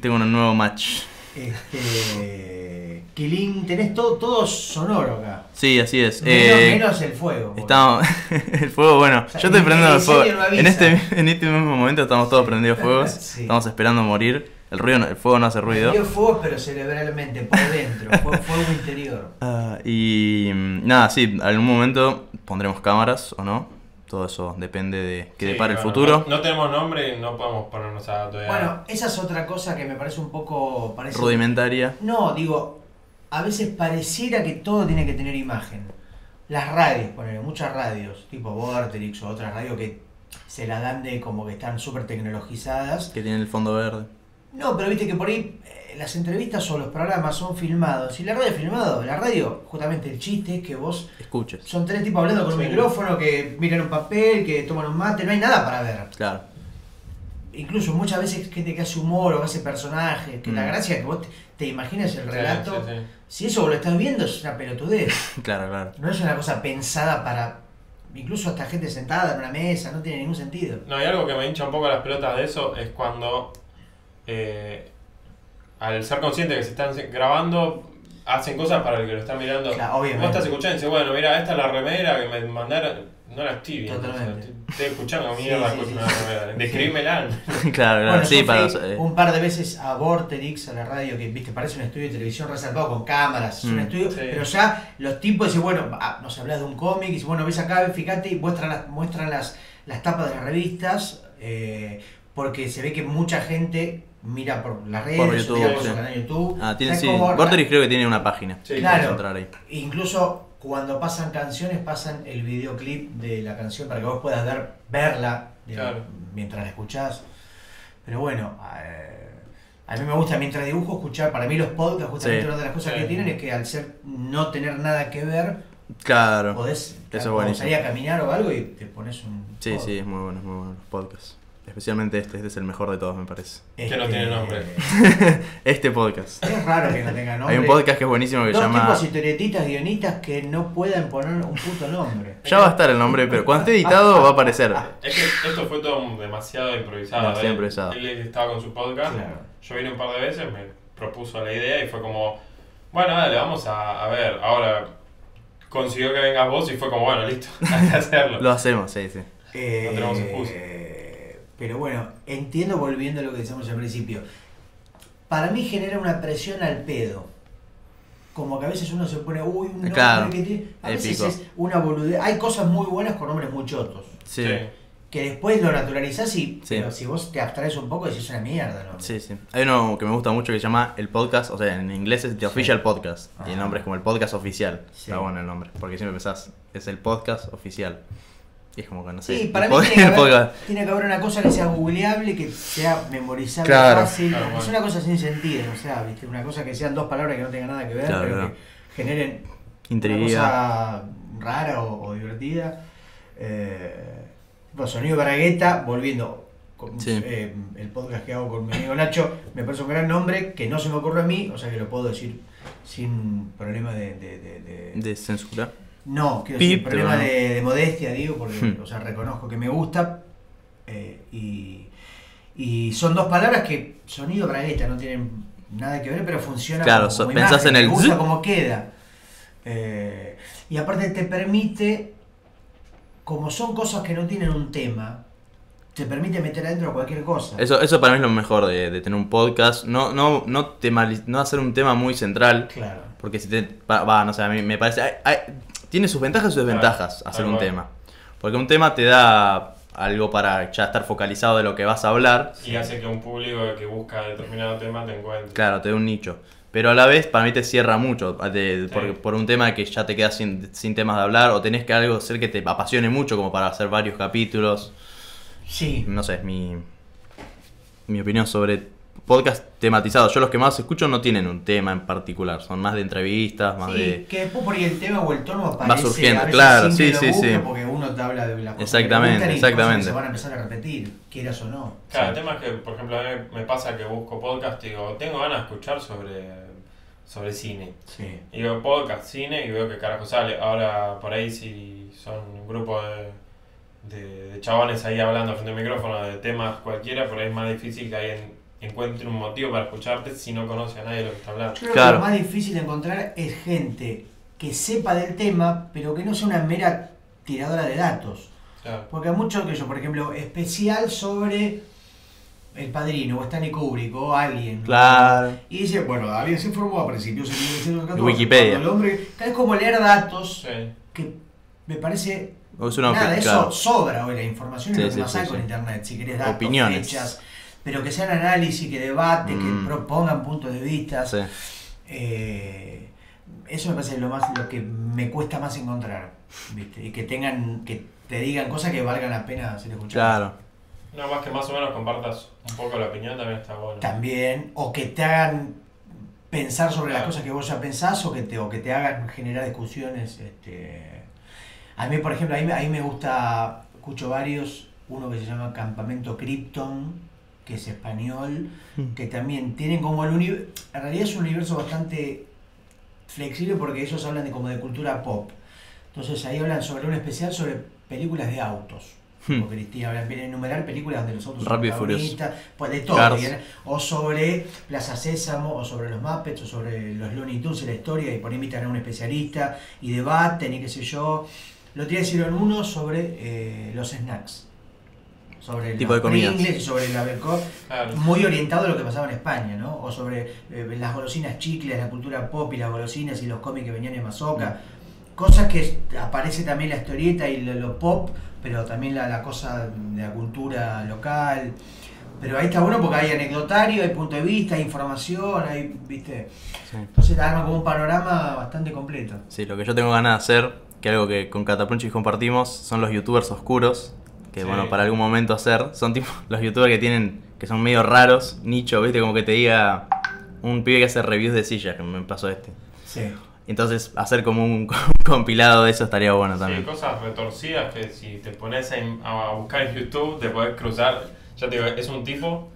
tengo un nuevo match. Este... Quilín, tenés todo, todo sonoro acá. Sí, así es. Menos, eh, menos el fuego. Estamos... el fuego, bueno, o sea, yo estoy prendiendo el fuego. En este, en este mismo momento estamos todos sí. prendidos fuegos, sí. estamos esperando morir. El, ruido no, el fuego no hace ruido. El fuego, pero cerebralmente, por dentro, fuego, fuego interior. Uh, y nada, sí, en algún momento pondremos cámaras o no. Todo eso depende de qué sí, depara bueno, el futuro. No, no tenemos nombre y no podemos ponernos a todavía. Bueno, esa es otra cosa que me parece un poco... Parece, rudimentaria. No, digo, a veces pareciera que todo tiene que tener imagen. Las radios, ponele, muchas radios, tipo Vorterix o otras radios que se la dan de como que están súper tecnologizadas. Que tienen el fondo verde. No, pero viste que por ahí eh, las entrevistas o los programas son filmados. Y la radio es filmado. La radio, justamente el chiste es que vos... Escuches. Son tres tipos hablando con sí. un micrófono, que miran un papel, que toman un mate. No hay nada para ver. Claro. Incluso muchas veces gente que hace humor o que hace personajes, que mm. la gracia es que vos te, te imaginas el relato. Sí, sí, sí. Si eso vos lo estás viendo es una pelotudez. Claro, claro. No es una cosa pensada para... Incluso hasta gente sentada en una mesa, no tiene ningún sentido. No, y algo que me hincha un poco las pelotas de eso es cuando... Eh, al ser consciente que se están grabando, hacen cosas para el que lo está mirando. Claro, obviamente. Vos estás escuchando y dices, bueno, mira, esta es la remera que me mandaron. No la estoy viendo. Totalmente. Estoy escuchando, mierda, sí, sí, sí, una sí. remera. Describímela. Claro, claro. Bueno, sí, para eh. un par de veces a Vorterix, a la radio, que viste, parece un estudio de televisión reservado con cámaras. Es mm, un estudio, sí. pero ya los tipos dicen, bueno, ah, nos hablas de un cómic, y dicen, bueno, ves acá, fíjate, y muestran las, muestran las, las tapas de las revistas, eh, porque se ve que mucha gente. Mira por las redes, por YouTube, mira por sí. su canal de YouTube. Ah, tiene, sí. Vorterix creo que tiene una página. Sí, claro. Entrar ahí. Incluso cuando pasan canciones, pasan el videoclip de la canción para que vos puedas ver, verla de, claro. mientras la escuchás. Pero bueno, eh, a mí me gusta mientras dibujo escuchar. Para mí los podcasts, justamente sí. una de las cosas sí. que tienen es que al ser no tener nada que ver, claro. podés salir a caminar o algo y te pones un... Sí, podcast. Sí, es muy bueno, es muy bueno los podcasts. Especialmente este, este es el mejor de todos, me parece. Este... Que no tiene nombre. Este podcast. Es raro que no tenga nombre. Hay un podcast que es buenísimo que se llama... Dos tipos historietistas, guionistas que no puedan poner un puto nombre. Ya va a estar el nombre, pero cuando esté editado va a aparecer. Es que esto fue todo demasiado improvisado. Demasiado improvisado. Él, él estaba con su podcast, claro. Yo vine un par de veces, me propuso la idea y fue como... Bueno, dale, vamos a, a ver, ahora consiguió que vengas vos y fue como, bueno, listo, hay que hacerlo. Lo hacemos, sí, sí. Eh... No tenemos excusa. Pero bueno, entiendo, volviendo a lo que decíamos al principio, para mí genera una presión al pedo. Como que a veces uno se pone, uy, un nombre claro, que tiene... A veces épico. Es una boludez. Hay cosas muy buenas con nombres muy chotos. Sí. Que después lo naturalizás y sí. Pero si vos te abstraes un poco decís una mierda, ¿no? Sí, sí. Hay uno que me gusta mucho que se llama El Podcast, o sea, en inglés es The Official sí. Podcast. Ajá. Y el nombre es como El Podcast Oficial. Sí. Está bueno el nombre, porque siempre pensás, es El Podcast Oficial. Y es como que no sé. Sí, para mí tiene que, haber, tiene que haber una cosa que sea googleable, que sea memorizable, claro, fácil. Claro, bueno. Es una cosa sin sentido, o sea, ¿viste? Una cosa que sean dos palabras que no tengan nada que ver, claro, pero no. Que generen intriga. Una cosa rara o, o divertida. Eh, bueno, Sonido Bragueta, volviendo. Con, sí. eh, el podcast que hago con mi amigo Nacho, me parece un gran nombre que no se me ocurre a mí, o sea que lo puedo decir sin problema de... De, de, de... de censura. No, quiero decir, Pip, problema no. de, de modestia, digo, porque hmm. o sea, reconozco que me gusta. Eh, y, y son dos palabras que, Sonido Bragueta, no tienen nada que ver, pero funciona claro, como, como pensás imagen, en el... me gusta como queda. Eh, y aparte te permite, como son cosas que no tienen un tema, te permite meter adentro cualquier cosa. Eso, eso para mí es lo mejor de, de tener un podcast. No, no, no, tema, no hacer un tema muy central. Claro. Porque si te... Va, no sé, a mí me parece... Hay, hay, tiene sus ventajas y sus desventajas hacer un tema. Porque un tema te da algo para ya estar focalizado de lo que vas a hablar. Y hace que un público que busca determinado tema te encuentre. Claro, te da un nicho. Pero a la vez para mí te cierra mucho. De, sí. por, por un tema que ya te quedas sin, sin temas de hablar. O tenés que algo hacer que te apasione mucho como para hacer varios capítulos. Sí. No sé, es mi, mi opinión sobre... Podcast tematizado. Yo los que más escucho no tienen un tema en particular. Son más de entrevistas, más sí, de... que después por ahí el tema o el tono aparece. Va surgiendo, a veces claro, sí, sí, sí. Porque uno te habla de la Exactamente, exactamente. Se van a empezar a repetir, quieras o no. Claro, sí. El tema es que, por ejemplo, a mí me pasa que busco podcast y digo, tengo ganas de escuchar sobre, sobre cine. Sí. Y digo, podcast, cine, y veo que carajo sale. Ahora, por ahí, si son un grupo de... De, de chabones ahí hablando frente al micrófono de temas cualquiera, por ahí es más difícil que alguien encuentre un motivo para escucharte si no conoce a nadie de lo que está hablando. Yo creo claro. que lo más difícil de encontrar es gente que sepa del tema, pero que no sea una mera tiradora de datos. Claro. Porque hay mucho que yo, por ejemplo, especial sobre El Padrino, o Stanley Kubrick, o alguien. Claro. ¿No? Y dice, bueno, alguien se informó a principios de mil novecientos catorce. Wikipedia. El hombre, es como leer datos sí. que me parece... Es una Nada, eso sobra hoy la información sí, es lo que sí, más sí, hay sí. con internet, si querés datos, opiniones. Fechas, pero que sean análisis, que debaten, mm. que propongan puntos de vista. Sí. Eh, eso me parece lo más lo que me cuesta más encontrar, ¿viste? Y que tengan, que te digan cosas que valgan la pena ser escuchadas. Claro. No, más que más o menos compartas un poco la opinión también está bueno. También, o que te hagan pensar sobre claro. las cosas que vos ya pensás, o que te, o que te hagan generar discusiones, este. A mí, por ejemplo, a mí, a mí me gusta, escucho varios, uno que se llama Campamento Krypton, que es español, que también tienen como el universo, en realidad es un universo bastante flexible porque ellos hablan de como de cultura pop. Entonces ahí hablan sobre un especial sobre películas de autos. Porque Cristina hablan bien enumerar películas donde los autos Rápido son protagonistas, pues de todo, ¿bien? O sobre Plaza Sésamo, o sobre los Muppets, o sobre los Looney Tunes y la historia, y por ahí invitan a un especialista, y debaten, y qué sé yo. Lo tenía que decir en uno sobre eh, los snacks. Sobre el tipo de comida. Pringles, sobre el abelcó. Claro. Muy orientado a lo que pasaba en España, ¿no? O sobre eh, las golosinas chicles, la cultura pop y las golosinas y los cómics que venían en Mazoca. Cosas que aparece también la historieta y lo, lo pop, pero también la, la cosa de la cultura local. Pero ahí está bueno porque hay anecdotario, hay punto de vista, hay información, hay, ¿viste? Sí. Entonces arma como un panorama bastante completo. Sí, lo que yo tengo ganas de hacer... Que algo que con Cataplunchis compartimos son los youtubers oscuros. Que sí. bueno, para algún momento hacer. Son tipo los youtubers que tienen. Que son medio raros, nicho, viste, como que te diga. Un pibe que hace reviews de sillas, que me pasó este. Sí. Entonces, hacer como un compilado de eso estaría bueno también. Sí, cosas retorcidas que si te pones a buscar en YouTube te podés cruzar Ya te digo, es un tipo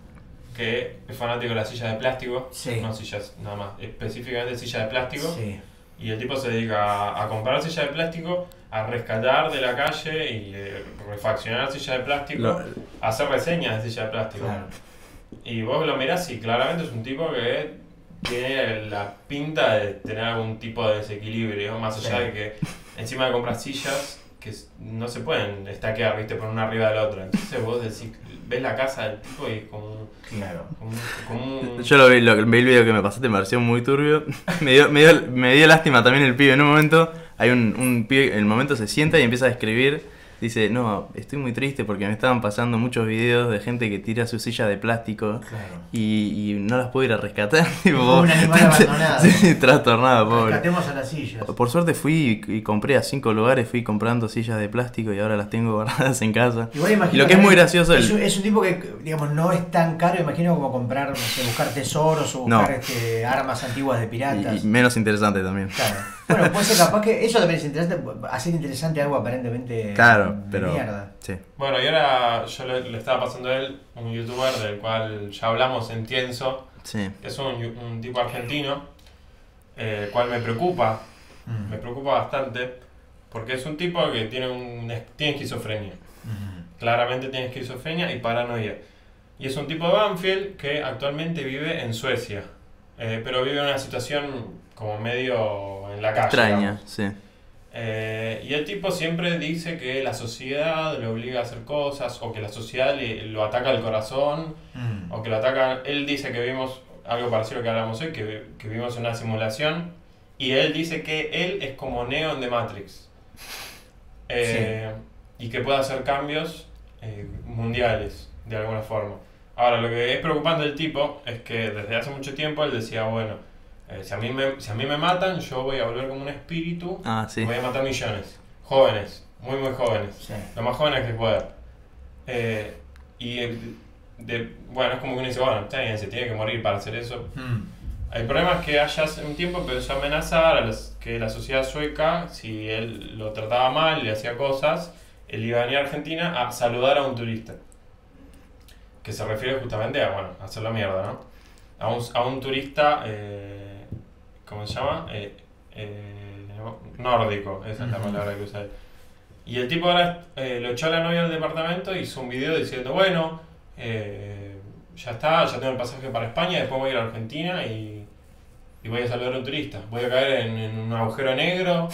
que es fanático de las sillas de plástico. Sí. No sillas, nada más. Específicamente sillas de plástico. Sí. Y el tipo se dedica a, a comprar sillas de plástico, a rescatar de la calle y eh, refaccionar sillas de plástico, no. a hacer reseñas de sillas de plástico. Claro. Y vos lo mirás y claramente es un tipo que tiene la pinta de tener algún tipo de desequilibrio, más allá sí. de que encima de comprar sillas que no se pueden estaquear, viste, por una arriba de la otra. Entonces vos decís, ves la casa del tipo y es como... Claro. Como, como un... Yo lo vi, lo, vi el video que me pasaste, me pareció muy turbio. Me dio, me dio, me dio lástima también el pibe. En un momento, hay un, un pibe, en el momento se sienta y empieza a escribir. Dice, no, estoy muy triste porque me estaban pasando muchos videos de gente que tira su silla de plástico claro. y, y no las puedo ir a rescatar. Como un animal abandonado. Sí, trastornado, pobre. Rescatemos a las sillas. Por suerte fui y, y compré a cinco lugares, fui comprando sillas de plástico y ahora las tengo guardadas en casa. Y lo que es muy gracioso... Es, el... es un tipo que, digamos, no es tan caro, imagino, como comprar, no sé, buscar tesoros o buscar no. este, armas antiguas de piratas. Y, y menos interesante también. Claro. Bueno, puede ser capaz que... Eso también es interesante, hacer interesante algo aparentemente... Claro. Pero, sí. Bueno, y ahora yo le, le estaba pasando a él un youtuber del cual ya hablamos en Tienzo, sí. que es un, un tipo argentino, el eh, cual me preocupa, mm. me preocupa bastante, porque es un tipo que tiene, un, tiene esquizofrenia, mm. claramente tiene esquizofrenia y paranoia. Y es un tipo de Banfield que actualmente vive en Suecia, eh, pero vive en una situación como medio en la calle. Extraña, sí. Eh, y el tipo siempre dice que la sociedad le obliga a hacer cosas, o que la sociedad le, lo ataca el corazón, mm. o que lo ataca... Él dice que vimos algo parecido a lo que hablamos hoy, que, que vimos una simulación, y él dice que él es como Neo en The Matrix, eh, sí. y que puede hacer cambios eh, mundiales, de alguna forma. Ahora, lo que es preocupante del tipo es que desde hace mucho tiempo él decía, bueno... Eh, si, a mí me, si a mí me matan, yo voy a volver como un espíritu. Ah, sí. Voy a matar millones. Jóvenes, muy muy jóvenes. Sí. Lo más jóvenes que pueda. Eh, y el, de, bueno, es como que uno dice, bueno, está bien, se tiene que morir para hacer eso. Mm. El problema es que allá hace un tiempo empezó a amenazar a los, que la sociedad sueca, si él lo trataba mal, le hacía cosas, él iba a venir a Argentina a saludar a un turista. Que se refiere justamente a, bueno, a hacer la mierda, ¿no? A un, a un turista... Eh, ¿Cómo se llama? Eh, eh, nórdico, esa es la palabra que usa él. Y el tipo ahora eh, lo echó a la novia del departamento y hizo un video diciendo, bueno, eh, ya está, ya tengo el pasaje para España, después voy a ir a Argentina y, y voy a saludar a un turista. Voy a caer en, en un agujero negro,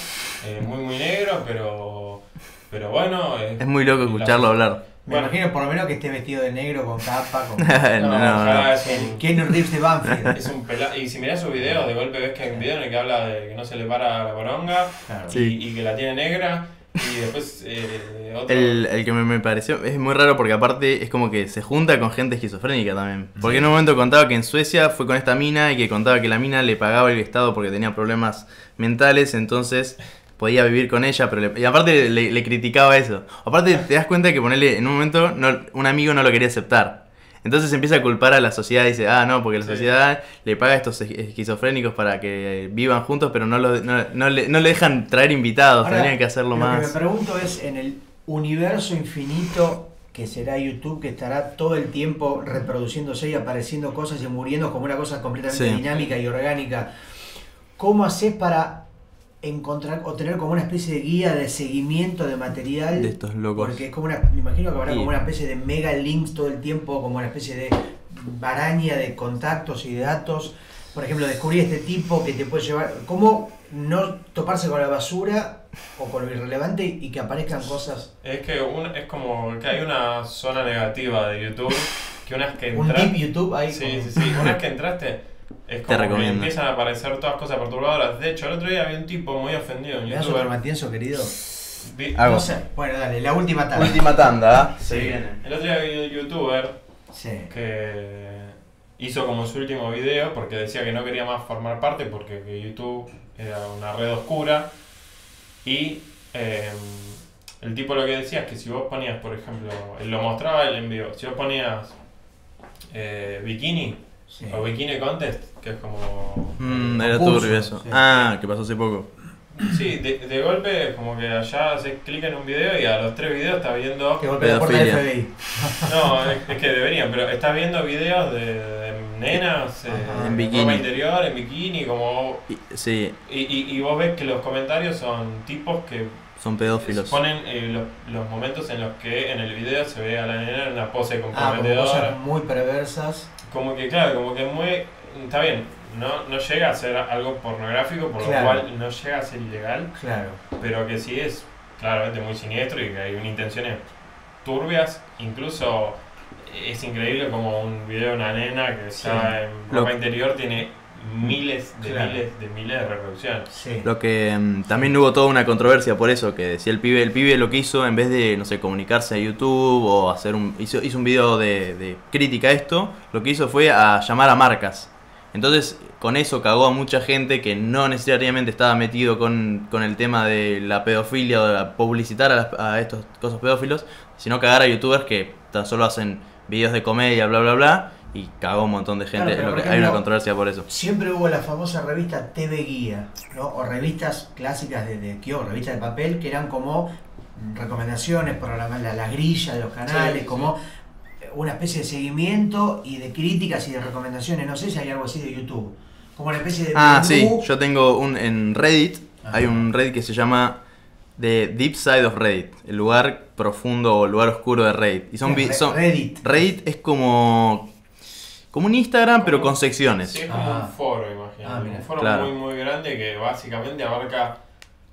eh, muy muy negro, pero, pero bueno... Eh, es muy loco escucharlo hablar. Me bueno. imagino por lo menos que esté vestido de negro con capa, con... no, no, no. Es un... Keanu Reeves de Banfield. Es un pela... Y si mirás sus videos, de golpe ves que hay un video en el que habla de que no se le para la coronga claro. y, sí. y que la tiene negra. Y después eh, otro... el, el que me, me pareció es muy raro porque aparte es como que se junta con gente esquizofrénica también. Porque sí. en un momento contaba que en Suecia fue con esta mina y que contaba que la mina le pagaba el Estado porque tenía problemas mentales, entonces... podía vivir con ella, pero le, y aparte le, le criticaba eso. Aparte te das cuenta que ponerle en un momento no, un amigo no lo quería aceptar. Entonces empieza a culpar a la sociedad y dice, ah, no, porque la sí. sociedad le paga a estos esquizofrénicos para que vivan juntos, pero no, lo, no, no, le, no le dejan traer invitados, ahora, tendrían que hacerlo lo más. Lo que me pregunto es, en el universo infinito que será YouTube, que estará todo el tiempo reproduciéndose y apareciendo cosas y muriendo como una cosa completamente sí. dinámica y orgánica, ¿cómo haces para... encontrar o tener como una especie de guía de seguimiento de material de estos locos? Porque es como una, me imagino que habrá sí. como una especie de mega links todo el tiempo, como una especie de baraña de contactos y de datos. Por ejemplo, descubrí este tipo que te puede llevar, ¿cómo no toparse con la basura o con lo irrelevante y que aparezcan cosas? Es que un, es como que hay una zona negativa de YouTube que unas que entras, un deep YouTube ahí sí, como... sí, sí, unas que entraste es como que empiezan a aparecer todas cosas perturbadoras. De hecho, el otro día había un tipo muy ofendido en YouTube. ¿Matienzo, querido? Vi... No sé. Bueno, dale, la última tanda. Última tanda, ¿eh? Sí. Sí. El otro día había un youtuber sí. que hizo como su último video porque decía que no quería más formar parte porque YouTube era una red oscura. Y eh, el tipo lo que decía es que si vos ponías, por ejemplo, él lo mostraba él en vivo, si vos ponías eh, bikini. Sí. O Bikini Contest, que es como... Mm, era turbio eso. Sí. Ah, que pasó hace poco. Sí, de, de golpe como que allá haces clic en un video y a los tres videos estás viendo... Que golpe de puerta del F B I. No, es, es que deberían, pero estás viendo videos de, de nenas eh, en bikini. Ropa interior, en bikini, como... Y, sí. Y, y, y vos ves que los comentarios son tipos que... Son pedófilos. Ponen eh, los, los momentos en los que en el video se ve a la nena en una pose comprometedora. Ah, cosas muy perversas. Como que, claro, como que muy... Está bien, no, no llega a ser algo pornográfico, por claro. lo cual no llega a ser ilegal. Claro. Pero que sí es claramente muy siniestro y que hay unas intenciones turbias. Incluso es increíble como un video de una nena que sí. está en ropa lo... interior tiene miles de claro. miles de miles de reproducciones. Sí. Lo que también hubo toda una controversia por eso, que si el pibe, el pibe lo que hizo, en vez de, no sé, comunicarse a YouTube o hacer un... hizo, hizo un video de, de crítica a esto, lo que hizo fue a llamar a marcas. Entonces, con eso cagó a mucha gente que no necesariamente estaba metido con, con el tema de la pedofilia o de la publicitar a, las, a estos cosas pedófilos, sino cagar a youtubers que tan solo hacen videos de comedia, bla, bla, bla, y cagó un montón de gente. Claro, ejemplo, hay una controversia por eso. Siempre hubo la famosa revista T V Guía, ¿no? O revistas clásicas de, de kiosco, revistas de papel, que eran como recomendaciones para la, la, la grilla de los canales, sí, como... Sí. Una especie de seguimiento y de críticas y de recomendaciones. No sé si hay algo así de YouTube. Como una especie de... Ah, menú. Sí. Yo tengo un... En Reddit, ajá, hay un Reddit que se llama The Deep Side of Reddit. El lugar profundo o lugar oscuro de Reddit. Y son, Re son Reddit. Reddit es como... Como un Instagram, como pero con secciones. Sí, es como ah. un foro, imagínate. Ah, un foro claro. muy, muy grande que básicamente abarca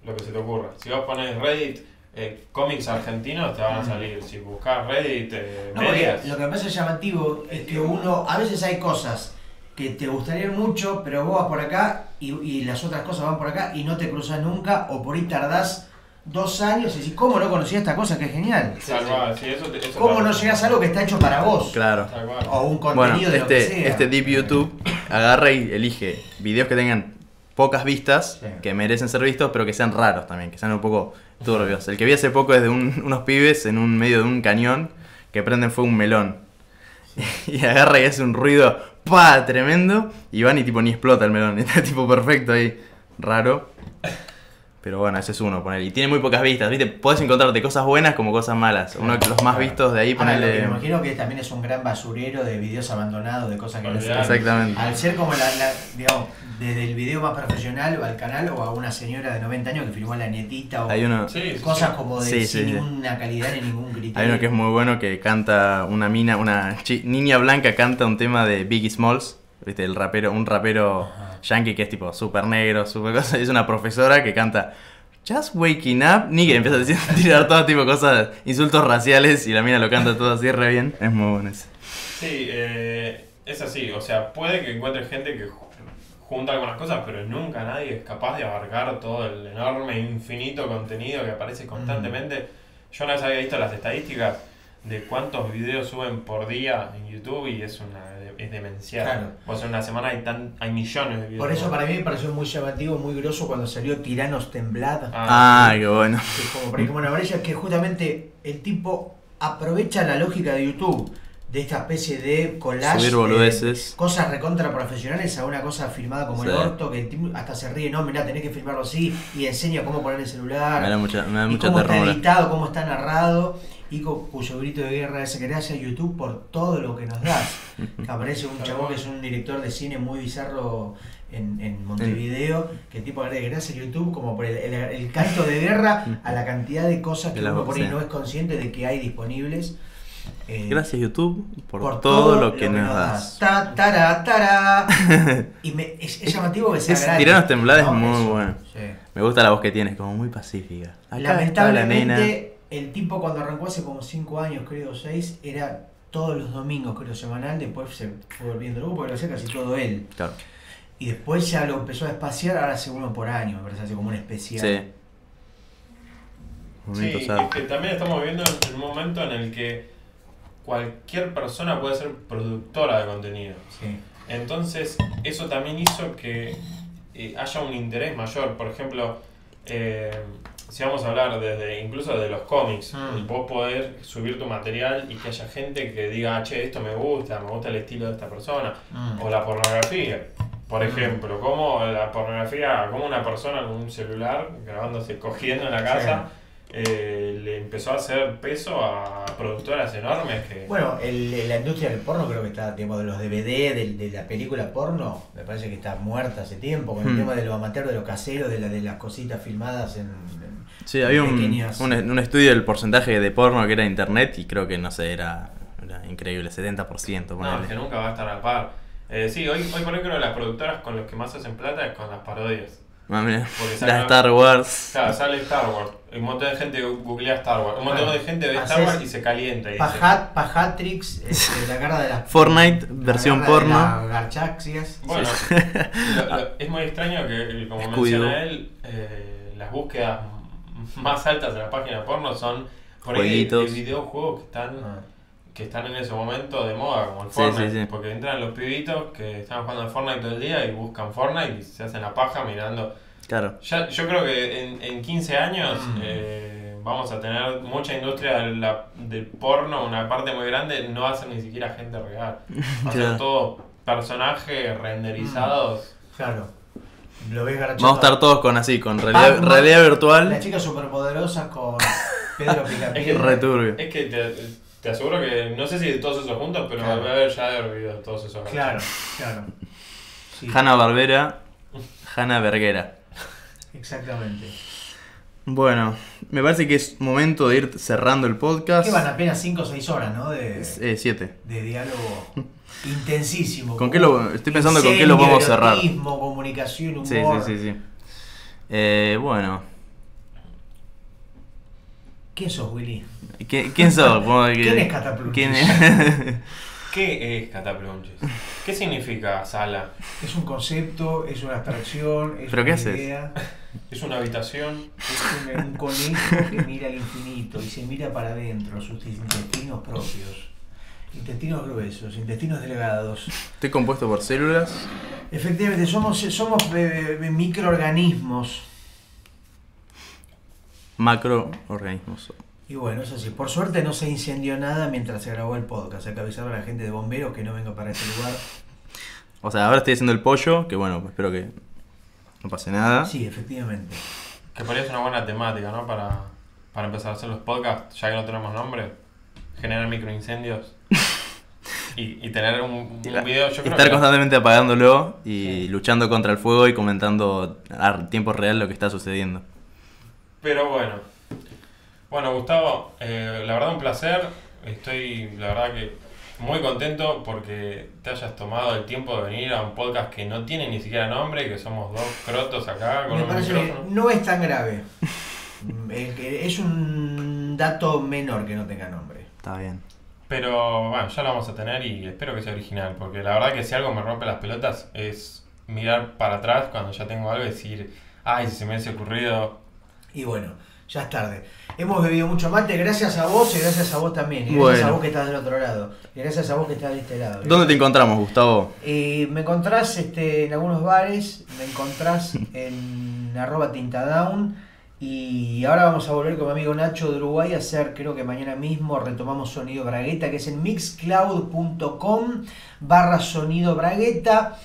lo que se te ocurra. Si vos pones Reddit... Eh, cómics argentinos te van a salir. Si buscas Reddit, eh, no, medias. Lo que me parece llamativo es que uno... A veces hay cosas que te gustarían mucho, pero vos vas por acá y, y las otras cosas van por acá y no te cruzas nunca, o por ahí tardás dos años y decís, ¿cómo no conocía esta cosa? Que es genial. Sí, sí, eso te, eso ¿cómo no llegás a algo que está hecho para vos? Claro. O un contenido bueno, de este, lo que sea. Este Deep YouTube agarra y elige videos que tengan pocas vistas, sí, que merecen ser vistos, pero que sean raros también, que sean un poco turbios. El que vi hace poco es de un, unos pibes en un medio de un cañón que prenden fuego un melón. Y agarra y hace un ruido pa tremendo y van y tipo ni explota el melón. Está tipo perfecto ahí, raro. Pero bueno, ese es uno, ponele. Y tiene muy pocas vistas, ¿viste? Podés encontrarte cosas buenas como cosas malas. Uno de los más vistos de ahí, ponele... Ahora, me imagino que también es un gran basurero de videos abandonados, de cosas que no se... Exactamente. Al ser como la, la... digamos, desde el video más profesional al canal o a una señora de noventa años que filmó a la nietita o... Hay uno... cosas como de sí, sin sí, ninguna sí. calidad ni ningún criterio. Hay uno que es muy bueno que canta una mina, una niña blanca canta un tema de Biggie Smalls. ¿Viste? El rapero, un rapero yankee que es tipo súper negro, súper cosa. Es una profesora que canta Just Waking Up, ni que empieza a decir, tirar todo tipo de cosas, insultos raciales, y la mina lo canta todo así re bien. Es muy bueno ese. Sí, eh, es así. O sea, puede que encuentre gente que junta algunas cosas, pero nunca nadie es capaz de abarcar todo el enorme, infinito contenido que aparece constantemente. Mm. Yo una vez había visto las estadísticas de cuántos videos suben por día en YouTube y es una es demencial. Claro. O sea, en una semana hay tan hay millones de videos. Por eso para mí me pareció muy llamativo, muy groso cuando salió Tiranos Temblad. Ah, ah qué bueno. Que es como por ahí como una varilla, que justamente el tipo aprovecha la lógica de YouTube, de esta especie de collage de cosas recontra profesionales a una cosa filmada como sí. el orto, que hasta se ríe, no, mirá, tenés que filmarlo así, y enseña cómo poner el celular, me da mucha, me da mucha cómo terror. Está editado, cómo está narrado, y cu cuyo grito de guerra es que gracias a YouTube por todo lo que nos das. Aparece un chabón que es un director de cine muy bizarro en, en Montevideo, que el tipo agradece gracias a YouTube como por el, el, el canto de guerra a la cantidad de cosas que de uno por ahí no es consciente de que hay disponibles. Eh, Gracias YouTube por, por todo, todo lo que, lo que nos das. Ta, ta, ta, ta. Y me, es, es llamativo que sea grande. Tiranos Temblades no, es muy eso, bueno. Sí. Me gusta la voz que tienes, como muy pacífica. Acá lamentablemente la el tipo cuando arrancó hace como cinco años, creo seis, era todos los domingos, creo semanal, después se fue volviendo el grupo, lo hacía casi todo él. Claro. Y después ya lo empezó a espaciar, ahora hace uno por año, me parece, hace como un especial. Sí, sí, es que también estamos viviendo un momento en el que cualquier persona puede ser productora de contenido. Sí. Entonces, eso también hizo que eh, haya un interés mayor. Por ejemplo, eh, si vamos a hablar desde incluso de los cómics, mm. vos poder subir tu material y que haya gente que diga, che, esto me gusta, me gusta el estilo de esta persona, mm. o la pornografía. Por ejemplo, como la pornografía, como una persona con un celular grabándose cogiendo en la casa, sí, eh, le empezó a hacer peso a productoras enormes que... Bueno, el, la industria del porno creo que está, digamos, de los D V D, de, de la película porno, me parece que está muerta hace tiempo, con el hmm. tema de los amateurs, de los caseros, de, la, de las cositas filmadas en... en sí, había en un, un, un estudio del porcentaje de porno que era internet y creo que, no sé, era, era increíble, setenta por ciento. No, es que nunca va a estar a par. Eh, sí, hoy, hoy por hoy creo que las productoras con los que más hacen plata es con las parodias. Mami, la Star Wars. Claro, sale Star Wars. Un montón de gente googlea Star Wars. Un montón de gente ve Star Wars y se calienta. Pajat, Pajatrix, este, la cara de las... Fortnite, versión la porno. La Garchaxias. Bueno, sí. lo, lo, es muy extraño que, como Escuido. menciona él, eh, las búsquedas más altas de la página porno son por ahí de, de videojuegos que están... Ah. que están en ese momento de moda, como el Fortnite, sí, sí, sí. porque entran los pibitos que están jugando al Fortnite todo el día y buscan Fortnite y se hacen la paja mirando. Claro. Ya, yo creo que en, en quince años mm. eh, vamos a tener mucha industria del, la, del porno, una parte muy grande, no va a ser ni siquiera gente real. Va a ser todos personajes renderizados. Mm. Claro. Lo ves garachado. Vamos a estar todos con así, con realidad, realidad virtual. Las chicas superpoderosas con Pedro Picapiedra. Returbio. Es que te... Te aseguro que, no sé si de todos esos juntos, pero claro. voy a haber ya de olvidado todos esos juntos. Claro, claro. Sí. Hanna Barbera, Hanna Verguera. Exactamente. Bueno, me parece que es momento de ir cerrando el podcast. Que van apenas cinco o seis horas, ¿no? De siete. De diálogo intensísimo. ¿Con qué lo, estoy pensando incendio, con qué lo vamos a cerrar. Erotismo, comunicación, humor. Sí, sí, sí. sí. Eh, bueno. ¿Quién sos, Willy? ¿Quién sos? ¿Quién es Cataplunchis? ¿Quién es? ¿Qué es Cataplunchis? ¿Qué significa sala? Es un concepto, es una abstracción, es una idea. Es una habitación. Es un, un conejo que mira al infinito y se mira para adentro, sus intestinos propios. Intestinos gruesos, intestinos delgados. ¿Estoy compuesto por células? Efectivamente, somos, somos eh, microorganismos. Macroorganismos. Y bueno, eso sí, por suerte no se incendió nada mientras se grabó el podcast. Hay que avisar a la gente de bomberos que no venga para este lugar. O sea, ahora estoy haciendo el pollo, que bueno, espero que no pase nada. Sí, efectivamente. Que parece una buena temática, ¿no? Para, para empezar a hacer los podcasts, ya que no tenemos nombre. Generar microincendios. y, y tener un, un y la, video... Yo creo estar que... constantemente apagándolo y sí. luchando contra el fuego y comentando a tiempo real lo que está sucediendo. Pero bueno, bueno Gustavo, eh, la verdad un placer, estoy la verdad que muy contento porque te hayas tomado el tiempo de venir a un podcast que no tiene ni siquiera nombre, que somos dos crotos acá con Me un micrófono. No es tan grave, es un dato menor que no tenga nombre. Está bien. Pero bueno, ya lo vamos a tener y espero que sea original, porque la verdad que si algo me rompe las pelotas es mirar para atrás cuando ya tengo algo y decir, ay, si se me hubiese ocurrido... Y bueno, ya es tarde. Hemos bebido mucho mate, gracias a vos y gracias a vos también. Y gracias bueno. a vos que estás del otro lado. Y gracias a vos que estás de este lado. ¿Verdad? ¿Dónde te encontramos, Gustavo? Eh, me encontrás este, en algunos bares, me encontrás en arroba tintadown. Y ahora vamos a volver con mi amigo Nacho de Uruguay a hacer, creo que mañana mismo, retomamos Sonido Bragueta, que es en mixcloud punto com barra Sonido Bragueta.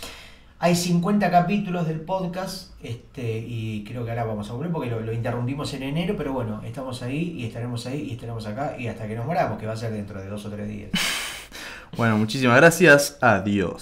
Hay cincuenta capítulos del podcast este, y creo que ahora vamos a volver porque lo, lo interrumpimos en enero, pero bueno, estamos ahí y estaremos ahí y estaremos acá y hasta que nos moramos, que va a ser dentro de dos o tres días. Bueno, muchísimas gracias. Adiós.